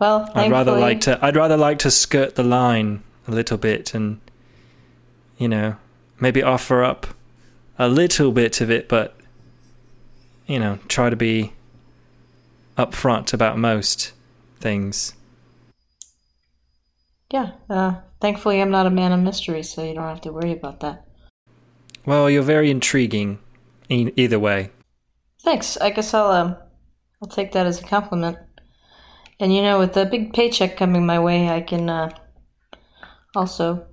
Well, thankfully... I'd rather like to, I'd rather like to skirt the line a little bit and, you know, maybe offer up a little bit of it, but, you know, try to be upfront about most things. Yeah, uh, thankfully I'm not a man of mystery, so you don't have to worry about that. Well, you're very intriguing in either way. Thanks. I guess I'll, um, I'll take that as a compliment. And, you know, with the big paycheck coming my way, I can uh, also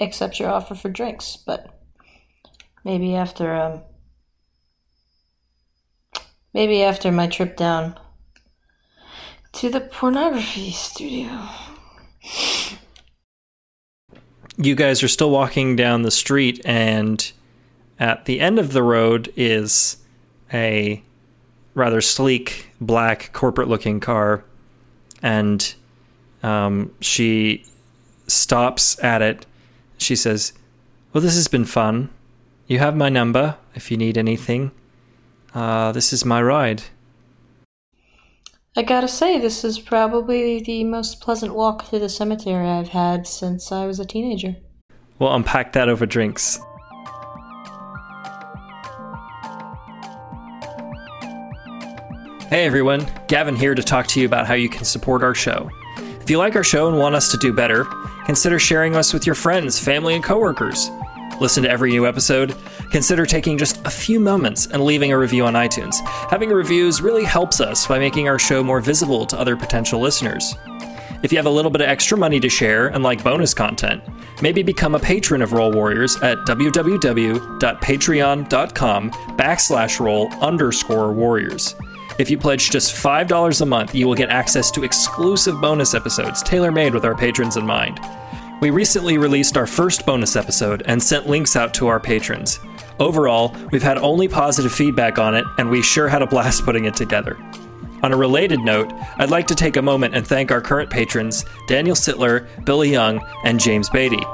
accept your offer for drinks. But maybe after um, maybe after my trip down to the pornography studio. You guys are still walking down the street, and at the end of the road is a rather sleek, black, corporate-looking car. And um, she stops at it. She says, well, this has been fun. You have my number if you need anything. Uh, this is my ride. I gotta say, this is probably the most pleasant walk through the cemetery I've had since I was a teenager. We'll unpack that over drinks. Hey everyone, Gavin here to talk to you about how you can support our show. If you like our show and want us to do better, consider sharing us with your friends, family, and coworkers. Listen to every new episode. Consider taking just a few moments and leaving a review on iTunes. Having reviews really helps us by making our show more visible to other potential listeners. If you have a little bit of extra money to share and like bonus content, maybe become a patron of Roll Warriors at www.patreon.com backslash roll underscore warriors. If you pledge just five dollars a month, you will get access to exclusive bonus episodes tailor-made with our patrons in mind. We recently released our first bonus episode and sent links out to our patrons. Overall, we've had only positive feedback on it, and we sure had a blast putting it together. On a related note, I'd like to take a moment and thank our current patrons, Daniel Sittler, Billy Young, and James Beatty.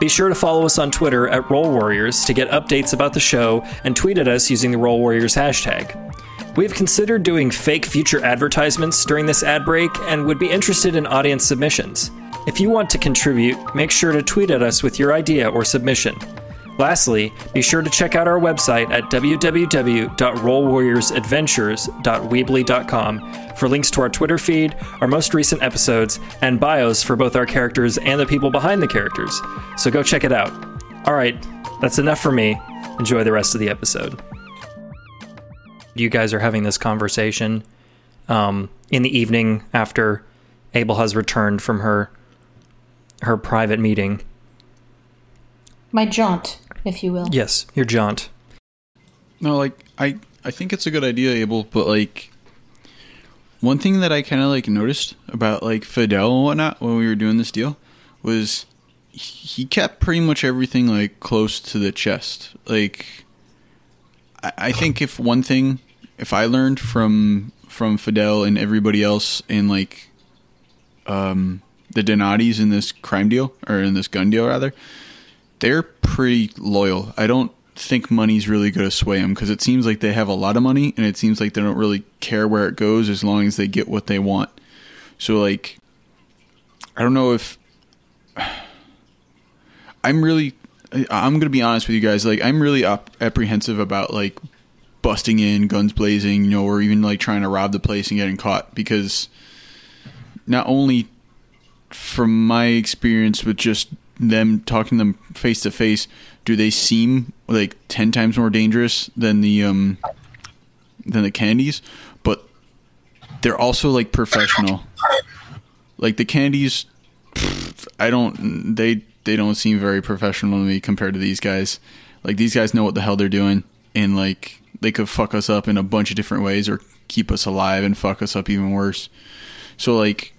Be sure to follow us on Twitter at Roll Warriors to get updates about the show and tweet at us using the Roll Warriors hashtag. We've considered doing fake future advertisements during this ad break and would be interested in audience submissions. If you want to contribute, make sure to tweet at us with your idea or submission. Lastly, be sure to check out our website at w w w dot roll warriors adventures dot weebly dot com for links to our Twitter feed, our most recent episodes, and bios for both our characters and the people behind the characters. So go check it out. All right, that's enough for me. Enjoy the rest of the episode. You guys are having this conversation um, in the evening after Abel has returned from her her private meeting. My jaunt, if you will. Yes, your jaunt. No, like, I, I think it's a good idea, Abel, but, like, one thing that I kind of, like, noticed about, like, Fidel and whatnot when we were doing this deal was he kept pretty much everything, like, close to the chest. Like, I, I think if one thing, if I learned from from Fidel and everybody else in, like, um, the Donatis in this crime deal, or in this gun deal, rather, they're pretty loyal. I don't think money's really going to sway them, because it seems like they have a lot of money, and it seems like they don't really care where it goes as long as they get what they want. So, like, I don't know if... I'm really... I'm going to be honest with you guys. Like, I'm really op- apprehensive about, like, busting in, guns blazing, you know, or even, like, trying to rob the place and getting caught, because not only from my experience with just them talking to them face to face, do they seem like ten times more dangerous than the um than the Kennedys, but they're also like professional. Like the Kennedys, pff, I don't. They they don't seem very professional to me compared to these guys. Like these guys know what the hell they're doing, and like they could fuck us up in a bunch of different ways, or keep us alive and fuck us up even worse. So like,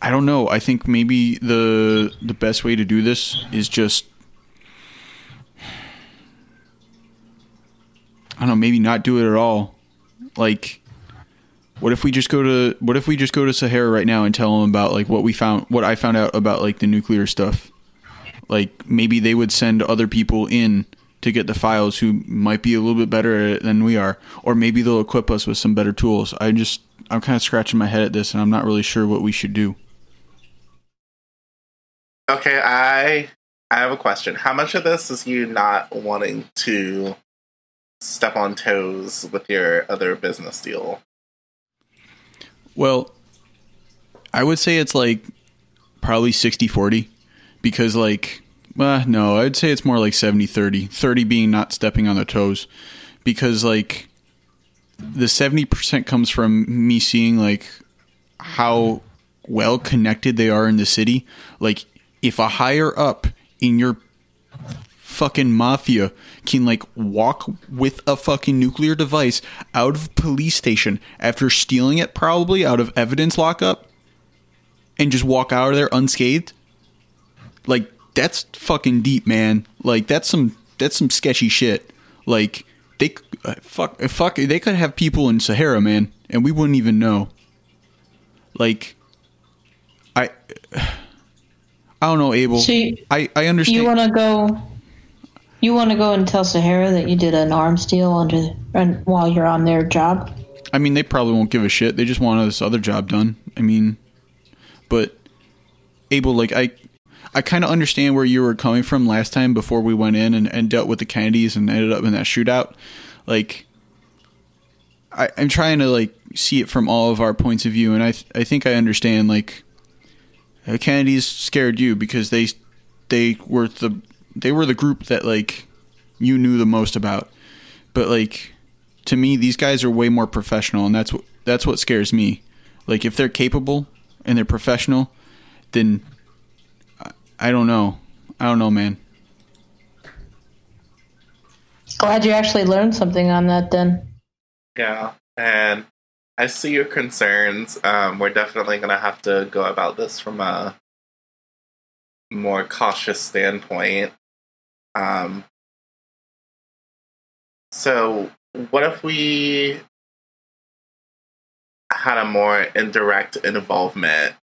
I don't know. I think maybe the the best way to do this is just, I don't know, maybe not do it at all. Like, what if we just go to what if we just go to Sahara right now and tell them about like what we found, what I found out about like the nuclear stuff? Like maybe they would send other people in to get the files who might be a little bit better at it than we are, or maybe they'll equip us with some better tools. I just I'm kind of scratching my head at this, and I'm not really sure what we should do. Okay, I I have a question. How much of this is you not wanting to step on toes with your other business deal? Well, I would say it's like probably sixty forty, because like, uh, no, I'd say it's more like seventy thirty, thirty being not stepping on the toes, because like the seventy percent comes from me seeing like how well connected they are in the city. Like if a higher up in your fucking mafia can like walk with a fucking nuclear device out of police station after stealing it probably out of evidence lockup and just walk out of there unscathed, like that's fucking deep, man. Like that's some that's some sketchy shit. Like they uh, fuck fuck they could have people in Sahara, man, and we wouldn't even know. Like I I don't know, Abel. So you, I I understand. You want to go You want to go and tell Sahara that you did an arms deal under, and while you're on their job? I mean, they probably won't give a shit. They just want this other job done. I mean, but Abel, like I, I kind of understand where you were coming from last time before we went in and, and dealt with the Kennedys and ended up in that shootout. Like, I, I'm trying to like see it from all of our points of view, and I, th- I think I understand. Like, the Kennedys scared you because they, they were the. They were the group that, like, you knew the most about. But, like, to me, these guys are way more professional, and that's what that's what scares me. Like, if they're capable and they're professional, then I, I don't know. I don't know, man. Glad you actually learned something on that, then. Yeah, and I see your concerns. Um, we're definitely going to have to go about this from a more cautious standpoint. Um, so what if we had a more indirect involvement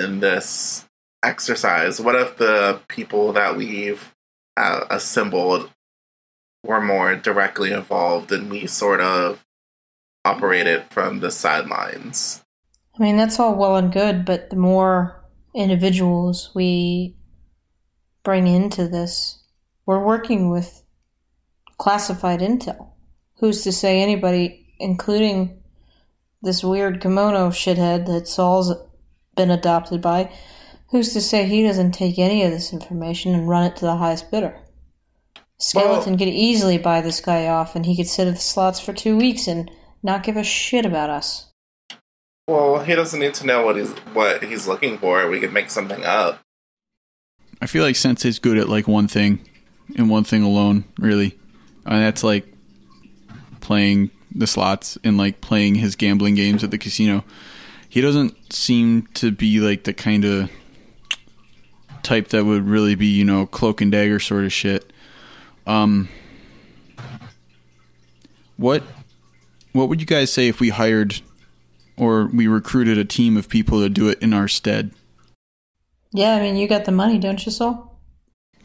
in this exercise? What if the people that we've uh, assembled were more directly involved and we sort of operated from the sidelines? I mean, that's all well and good, but the more individuals we bring into this, we're working with classified intel. Who's to say anybody, including this weird kimono shithead that Saul's been adopted by, who's to say he doesn't take any of this information and run it to the highest bidder? Skeleton well, could easily buy this guy off, and he could sit at the slots for two weeks and not give a shit about us. Well, he doesn't need to know what he's what he's looking for. We could make something up. I feel like Sensei's is good at like one thing, and one thing alone, really, and that's like playing the slots and like playing his gambling games at the casino. He doesn't seem to be like the kind of type that would really be, you know, cloak and dagger sort of shit. Um, what what would you guys say if we hired or we recruited a team of people to do it in our stead? Yeah, I mean, you got the money, don't you, Saul?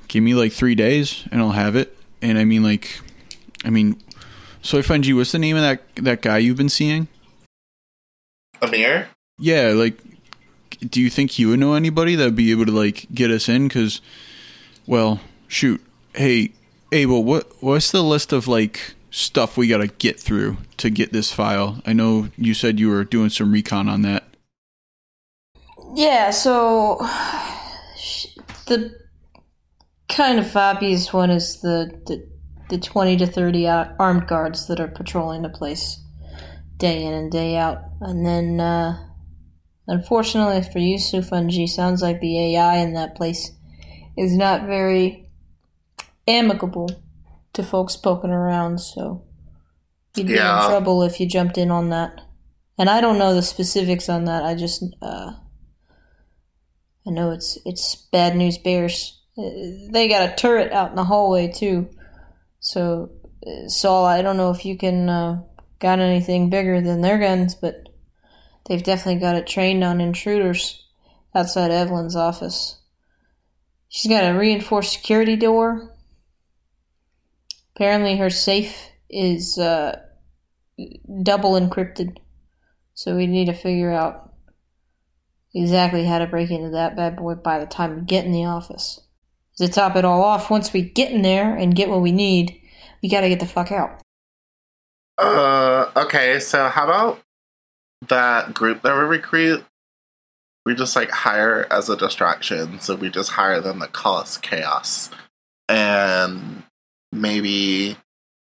Give me like three days, and I'll have it. And I mean, like, I mean, Soy Fungi, Ji, what's the name of that that guy you've been seeing? Amir? Yeah, like, do you think he would know anybody that would be able to like get us in? Because, well, shoot, hey, Abel, what what's the list of like stuff we gotta get through to get this file? I know you said you were doing some recon on that. Yeah, so the kind of obvious one is the the, the twenty to thirty armed guards that are patrolling the place. day in and day out. And then, uh, unfortunately for you, Sui Fang Ji, sounds like the A I in that place is not very amicable to folks poking around, so you'd be yeah. in trouble if you jumped in on that. And I don't know the specifics on that. I just, uh, I know it's it's bad news bears. They got a turret out in the hallway, too. So, Saul, I don't know if you can, uh, got anything bigger than their guns, but they've definitely got it trained on intruders outside Evelyn's office. She's got a reinforced security door. Apparently her safe is uh, double encrypted, so we need to figure out exactly how to break into that bad boy by the time we get in the office. To top it all off, once we get in there and get what we need, we gotta get the fuck out. Uh, okay, so how about that group that we recruit, we just, like, hire as a distraction, so we just hire them to cause chaos. And maybe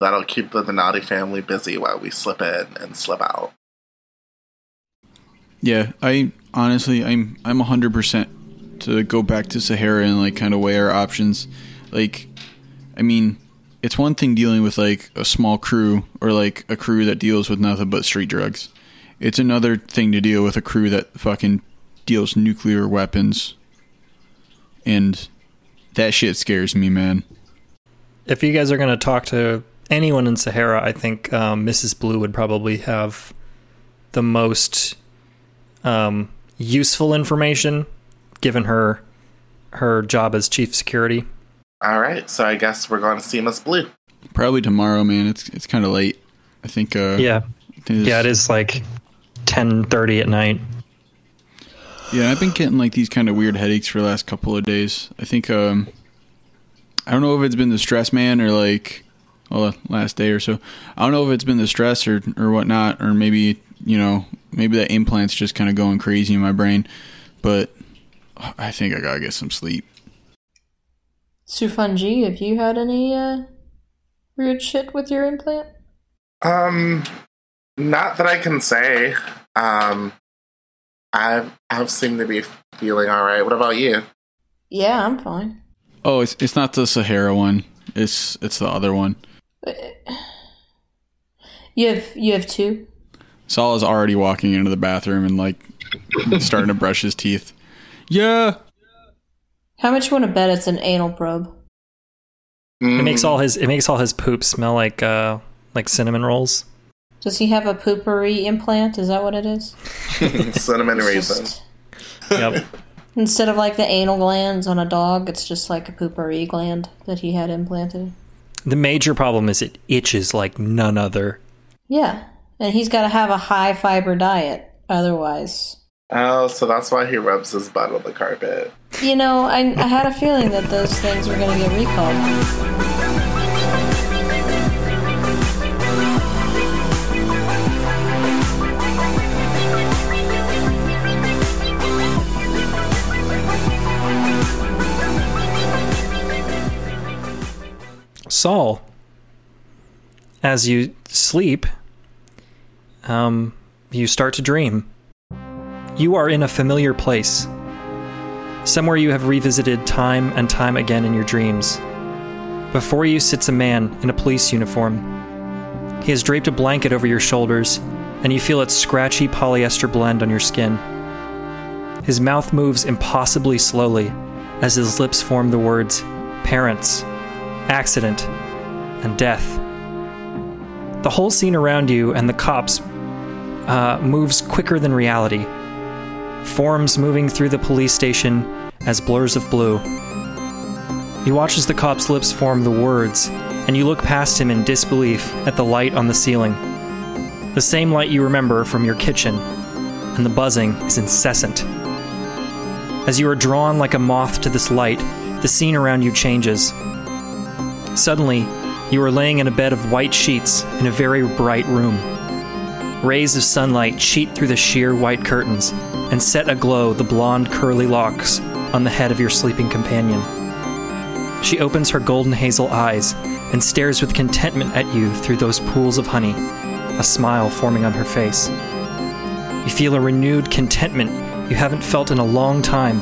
that'll keep the Donati family busy while we slip in and slip out. Yeah, I, honestly, I'm, I'm one hundred percent to go back to Sahara and, like, kind of weigh our options. Like, I mean... It's one thing dealing with, like, a small crew or, like, a crew that deals with nothing but street drugs. It's another thing to deal with a crew that fucking deals nuclear weapons. And that shit scares me, man. If you guys are going to talk to anyone in Sahara, I think um, Missus Blue would probably have the most um, useful information, given her her job as chief security. All right, so I guess we're going to see Miss Blue. Probably tomorrow, man. It's it's kind of late. I think. Uh, yeah. I think yeah, it is like ten thirty at night. Yeah, I've been getting like these kind of weird headaches for the last couple of days. I think um, I don't know if it's been the stress, man, or like well, the last day or so. I don't know if it's been the stress or or whatnot, or maybe you know maybe that implant's just kind of going crazy in my brain. But I think I gotta get some sleep. Sui Fang Ji, have you had any uh, weird shit with your implant? Um, not that I can say. Um, I've I've seemed to be feeling all right. What about you? Yeah, I'm fine. Oh, it's it's not the Sahara one. It's it's the other one. You have you have two. Saul is already walking into the bathroom and like starting to brush his teeth. Yeah. How much you want to bet it's an anal probe? Mm. It makes all his it makes all his poop smell like uh, like cinnamon rolls. Does he have a poopery implant? Is that what it is? Cinnamon raisin. Yep. Instead of like the anal glands on a dog, it's just like a poopery gland that he had implanted. The major problem is it itches like none other. Yeah, and he's got to have a high fiber diet, otherwise. Oh, so that's why he rubs his butt on the carpet. You know, I, I had a feeling that those things were going to get recalled. Saul, as you sleep, um, you start to dream. You are in a familiar place, somewhere you have revisited time and time again in your dreams. Before you sits a man in a police uniform. He has draped a blanket over your shoulders, and you feel its scratchy polyester blend on your skin. His mouth moves impossibly slowly as his lips form the words, parents, accident, and death. The whole scene around you and the cops uh, moves quicker than reality. Forms moving through the police station as blurs of blue. He watches the cop's lips form the words, and you look past him in disbelief at the light on the ceiling. The same light you remember from your kitchen, and the buzzing is incessant. As you are drawn like a moth to this light, the scene around you changes. Suddenly, you are laying in a bed of white sheets in a very bright room. Rays of sunlight cheat through the sheer white curtains and set aglow the blonde curly locks on the head of your sleeping companion. She opens her golden hazel eyes and stares with contentment at you through those pools of honey. a smile forming on her face. You feel a renewed contentment you haven't felt in a long time,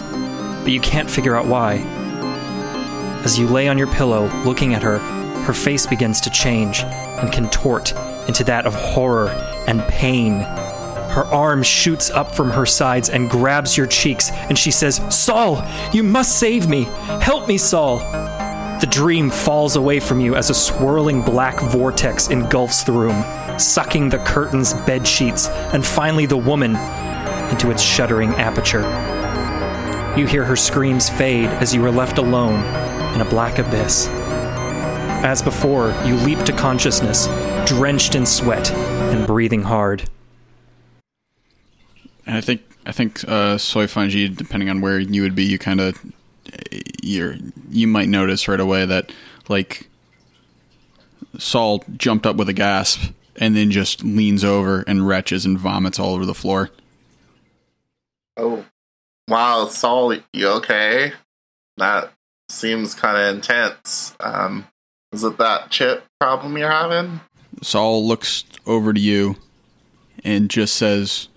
but you can't figure out why. As you lay on your pillow, looking at her, her face begins to change and contort into that of horror and pain. Her arm shoots up from her sides and grabs your cheeks, and she says, "Saul, you must save me! Help me, Saul!" The dream falls away from you as a swirling black vortex engulfs the room, sucking the curtains, bed sheets, and finally the woman into its shuddering aperture. You hear her screams fade as you are left alone in a black abyss. As before, you leap to consciousness, drenched in sweat and breathing hard. And I think I think uh, Soy Fang Ji, depending on where you would be, you kind of you you might notice right away that, like, Saul jumped up with a gasp and then just leans over and retches and vomits all over the floor. Oh. Wow, Saul, you okay? That seems kind of intense. Um, is it that chip problem you're having? Saul looks over to you and just says,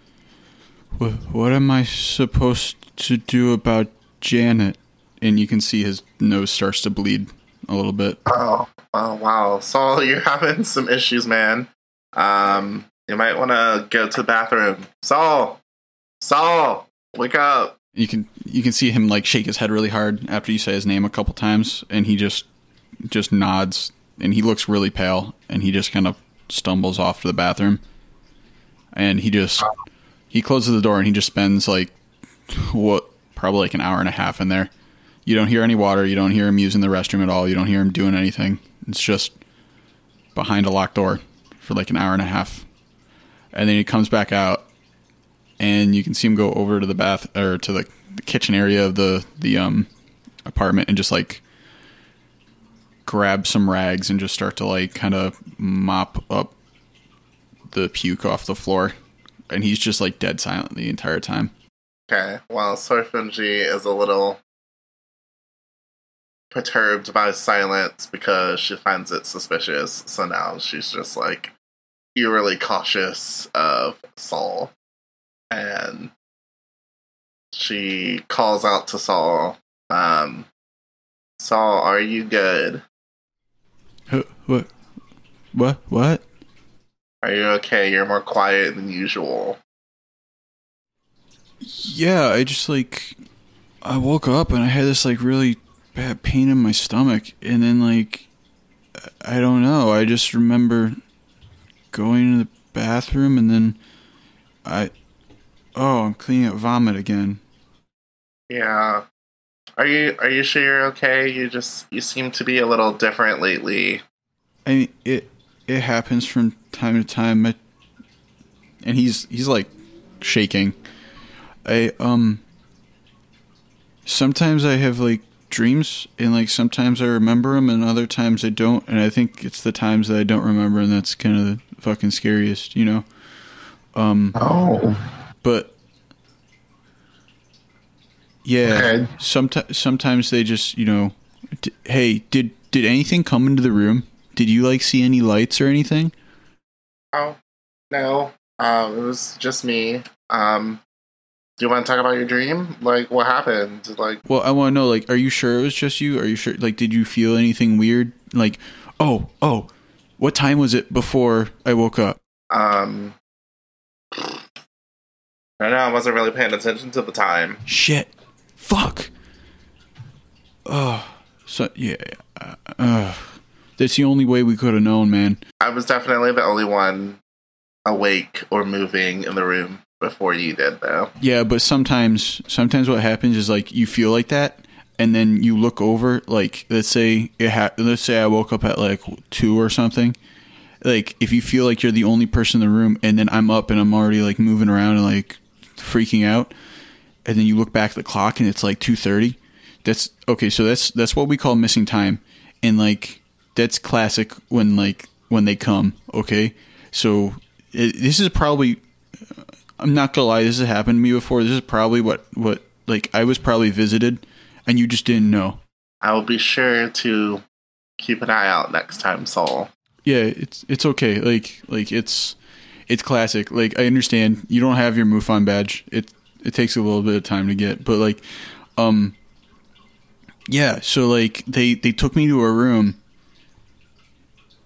"What am I supposed to do about Janet?" And you can see his nose starts to bleed a little bit. Oh, oh wow. Saul, you're having some issues, man. Um, you might want to go to the bathroom. Saul! Saul! Wake up! You can you can see him, like, shake his head really hard after you say his name a couple times, and he just just nods, and he looks really pale, and he just kind of stumbles off to the bathroom, and he just he closes the door, and he just spends like what probably like an hour and a half in there. You don't hear any water. You don't hear him using the restroom at all. You don't hear him doing anything. It's just behind a locked door for like an hour and a half, and then he comes back out. And you can see him go over to the bath or to the, the kitchen area of the, the um, apartment and just, like, grab some rags and just start to, like, kind of mop up the puke off the floor. And he's just, like, dead silent the entire time. Okay. Well, Soy Fang Ji is a little perturbed by silence because she finds it suspicious. So now she's just, like, eerily cautious of Saul. And she calls out to Saul, um, Saul, are you good? What? What? What? Are you okay? You're more quiet than usual. Yeah, I just, like, I woke up and I had this, like, really bad pain in my stomach. And then, like, I don't know. I just remember going to the bathroom and then I... Oh, I'm cleaning up vomit again. Yeah. Are you are you sure you're okay? You just you seem to be a little different lately. I mean, it it happens from time to time. I, and he's he's like shaking. I um sometimes I have like dreams and like sometimes I remember them and other times I don't, and I think it's the times that I don't remember and that's kind of the fucking scariest, you know. Um Oh. But yeah, sometimes sometimes they just, you know, d- hey, did did anything come into the room? Did you like see any lights or anything? Oh no, uh, it was just me. Um, do you want to talk about your dream? Like, what happened? Like, well, I want to know. Like, are you sure it was just you? Are you sure? Like, did you feel anything weird? Like, oh, oh, what time was it before I woke up? Um. I know, I wasn't really paying attention to the time. Shit. Fuck. Oh. So, yeah. Uh, uh, that's the only way we could have known, man. I was definitely the only one awake or moving in the room before you did, though. Yeah, but sometimes, sometimes what happens is, like, you feel like that, and then you look over, like, let's say, it ha- let's say I woke up at, like, two or something. Like, if you feel like you're the only person in the room, and then I'm up and I'm already, like, moving around and, like, freaking out, and then you look back at the clock and it's like two thirty. That's okay. So that's that's what we call missing time, and like that's classic when like when they come. Okay, so it, this is probably I'm not gonna lie. This has happened to me before. This is probably what what like I was probably visited, and you just didn't know. I will be sure to keep an eye out next time, Saul. Yeah, it's it's okay. Like like it's it's classic. Like, I understand you don't have your MUFON badge. It it takes a little bit of time to get, but like, um, yeah. So like, they they took me to a room,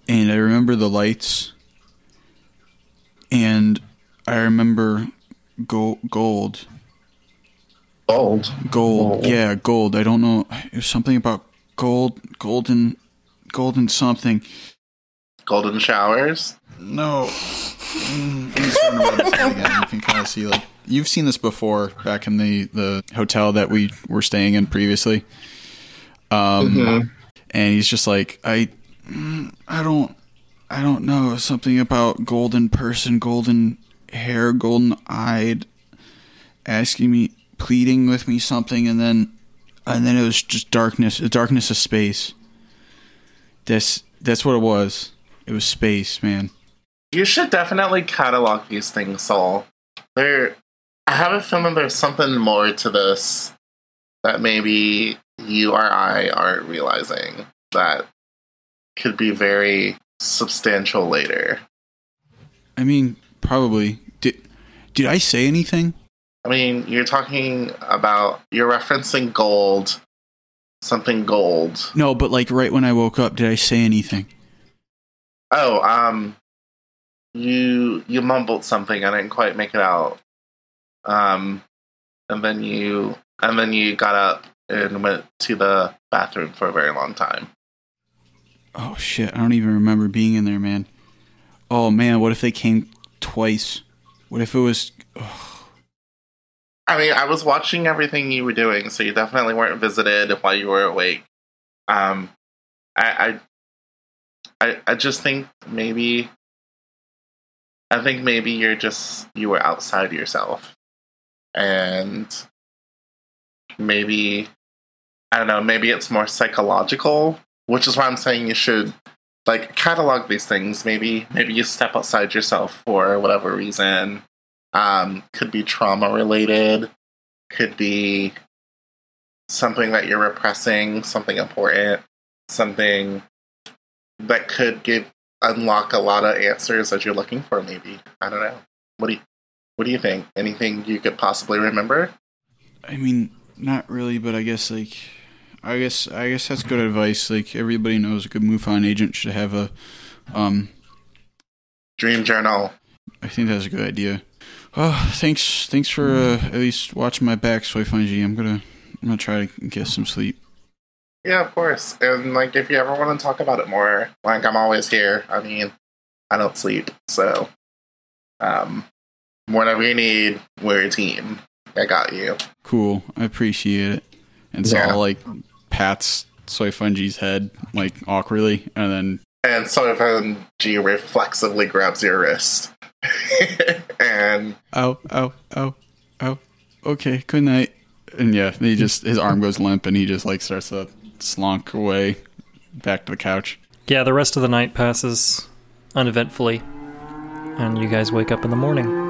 and I remember the lights, and I remember gold, gold, gold, gold. Yeah, gold. I don't know. It was something about gold, golden, golden something. Golden showers. No. Mm, I'm just wondering what it's like again. You can kind of see, like, you've seen this before back in the, the hotel that we were staying in previously. Um, mm-hmm. And he's just like, I, mm, I don't, I don't know. Something about golden person, golden hair, golden eyed, asking me, pleading with me something. And then, and then it was just darkness, the darkness of space. That's, that's what it was. It was space, man. You should definitely catalog these things, Saul. There, I have a feeling there's something more to this that maybe you or I aren't realizing that could be very substantial later. I mean, probably. Did did I say anything? I mean, you're talking about, you're referencing gold, something gold. No, but like right when I woke up, did I say anything? Oh, um... You you mumbled something. I didn't quite make it out. Um, and then you and then you got up and went to the bathroom for a very long time. Oh shit! I don't even remember being in there, man. Oh man, what if they came twice? What if it was? Oh. I mean, I was watching everything you were doing, so you definitely weren't visited while you were awake. Um, I I I, I just think maybe. I think maybe you're just, you were outside yourself. And maybe, I don't know, maybe it's more psychological, which is why I'm saying you should, like, catalog these things. Maybe maybe you step outside yourself for whatever reason. Um, could be trauma-related. Could be something that you're repressing, something important, something that could give... unlock a lot of answers that you're looking for, maybe. I don't know. What do you, what do you think? Anything you could possibly remember? I mean, not really, but I guess, like, I guess I guess that's good advice. Like, everybody knows a good MUFON agent should have a, um... dream journal. I think that's a good idea. Oh, thanks, thanks for, uh, at least watching my back, Soy Fungi Ji. I'm gonna, I'm gonna try to get some sleep. Yeah, of course. And, like, if you ever want to talk about it more, like, I'm always here. I mean, I don't sleep, so, um, whatever you need, we're a team. I got you. Cool. I appreciate it. And Saul, yeah. like, pats Soy Fungi's head, like, awkwardly, and then... And Soy Fungi reflexively grabs your wrist. and... Oh, oh, oh, oh. Okay, good night. And, yeah, he just, his arm goes limp, and he just, like, starts to... slunk away back to the couch. Yeah, the rest of the night passes uneventfully, and you guys wake up in the morning.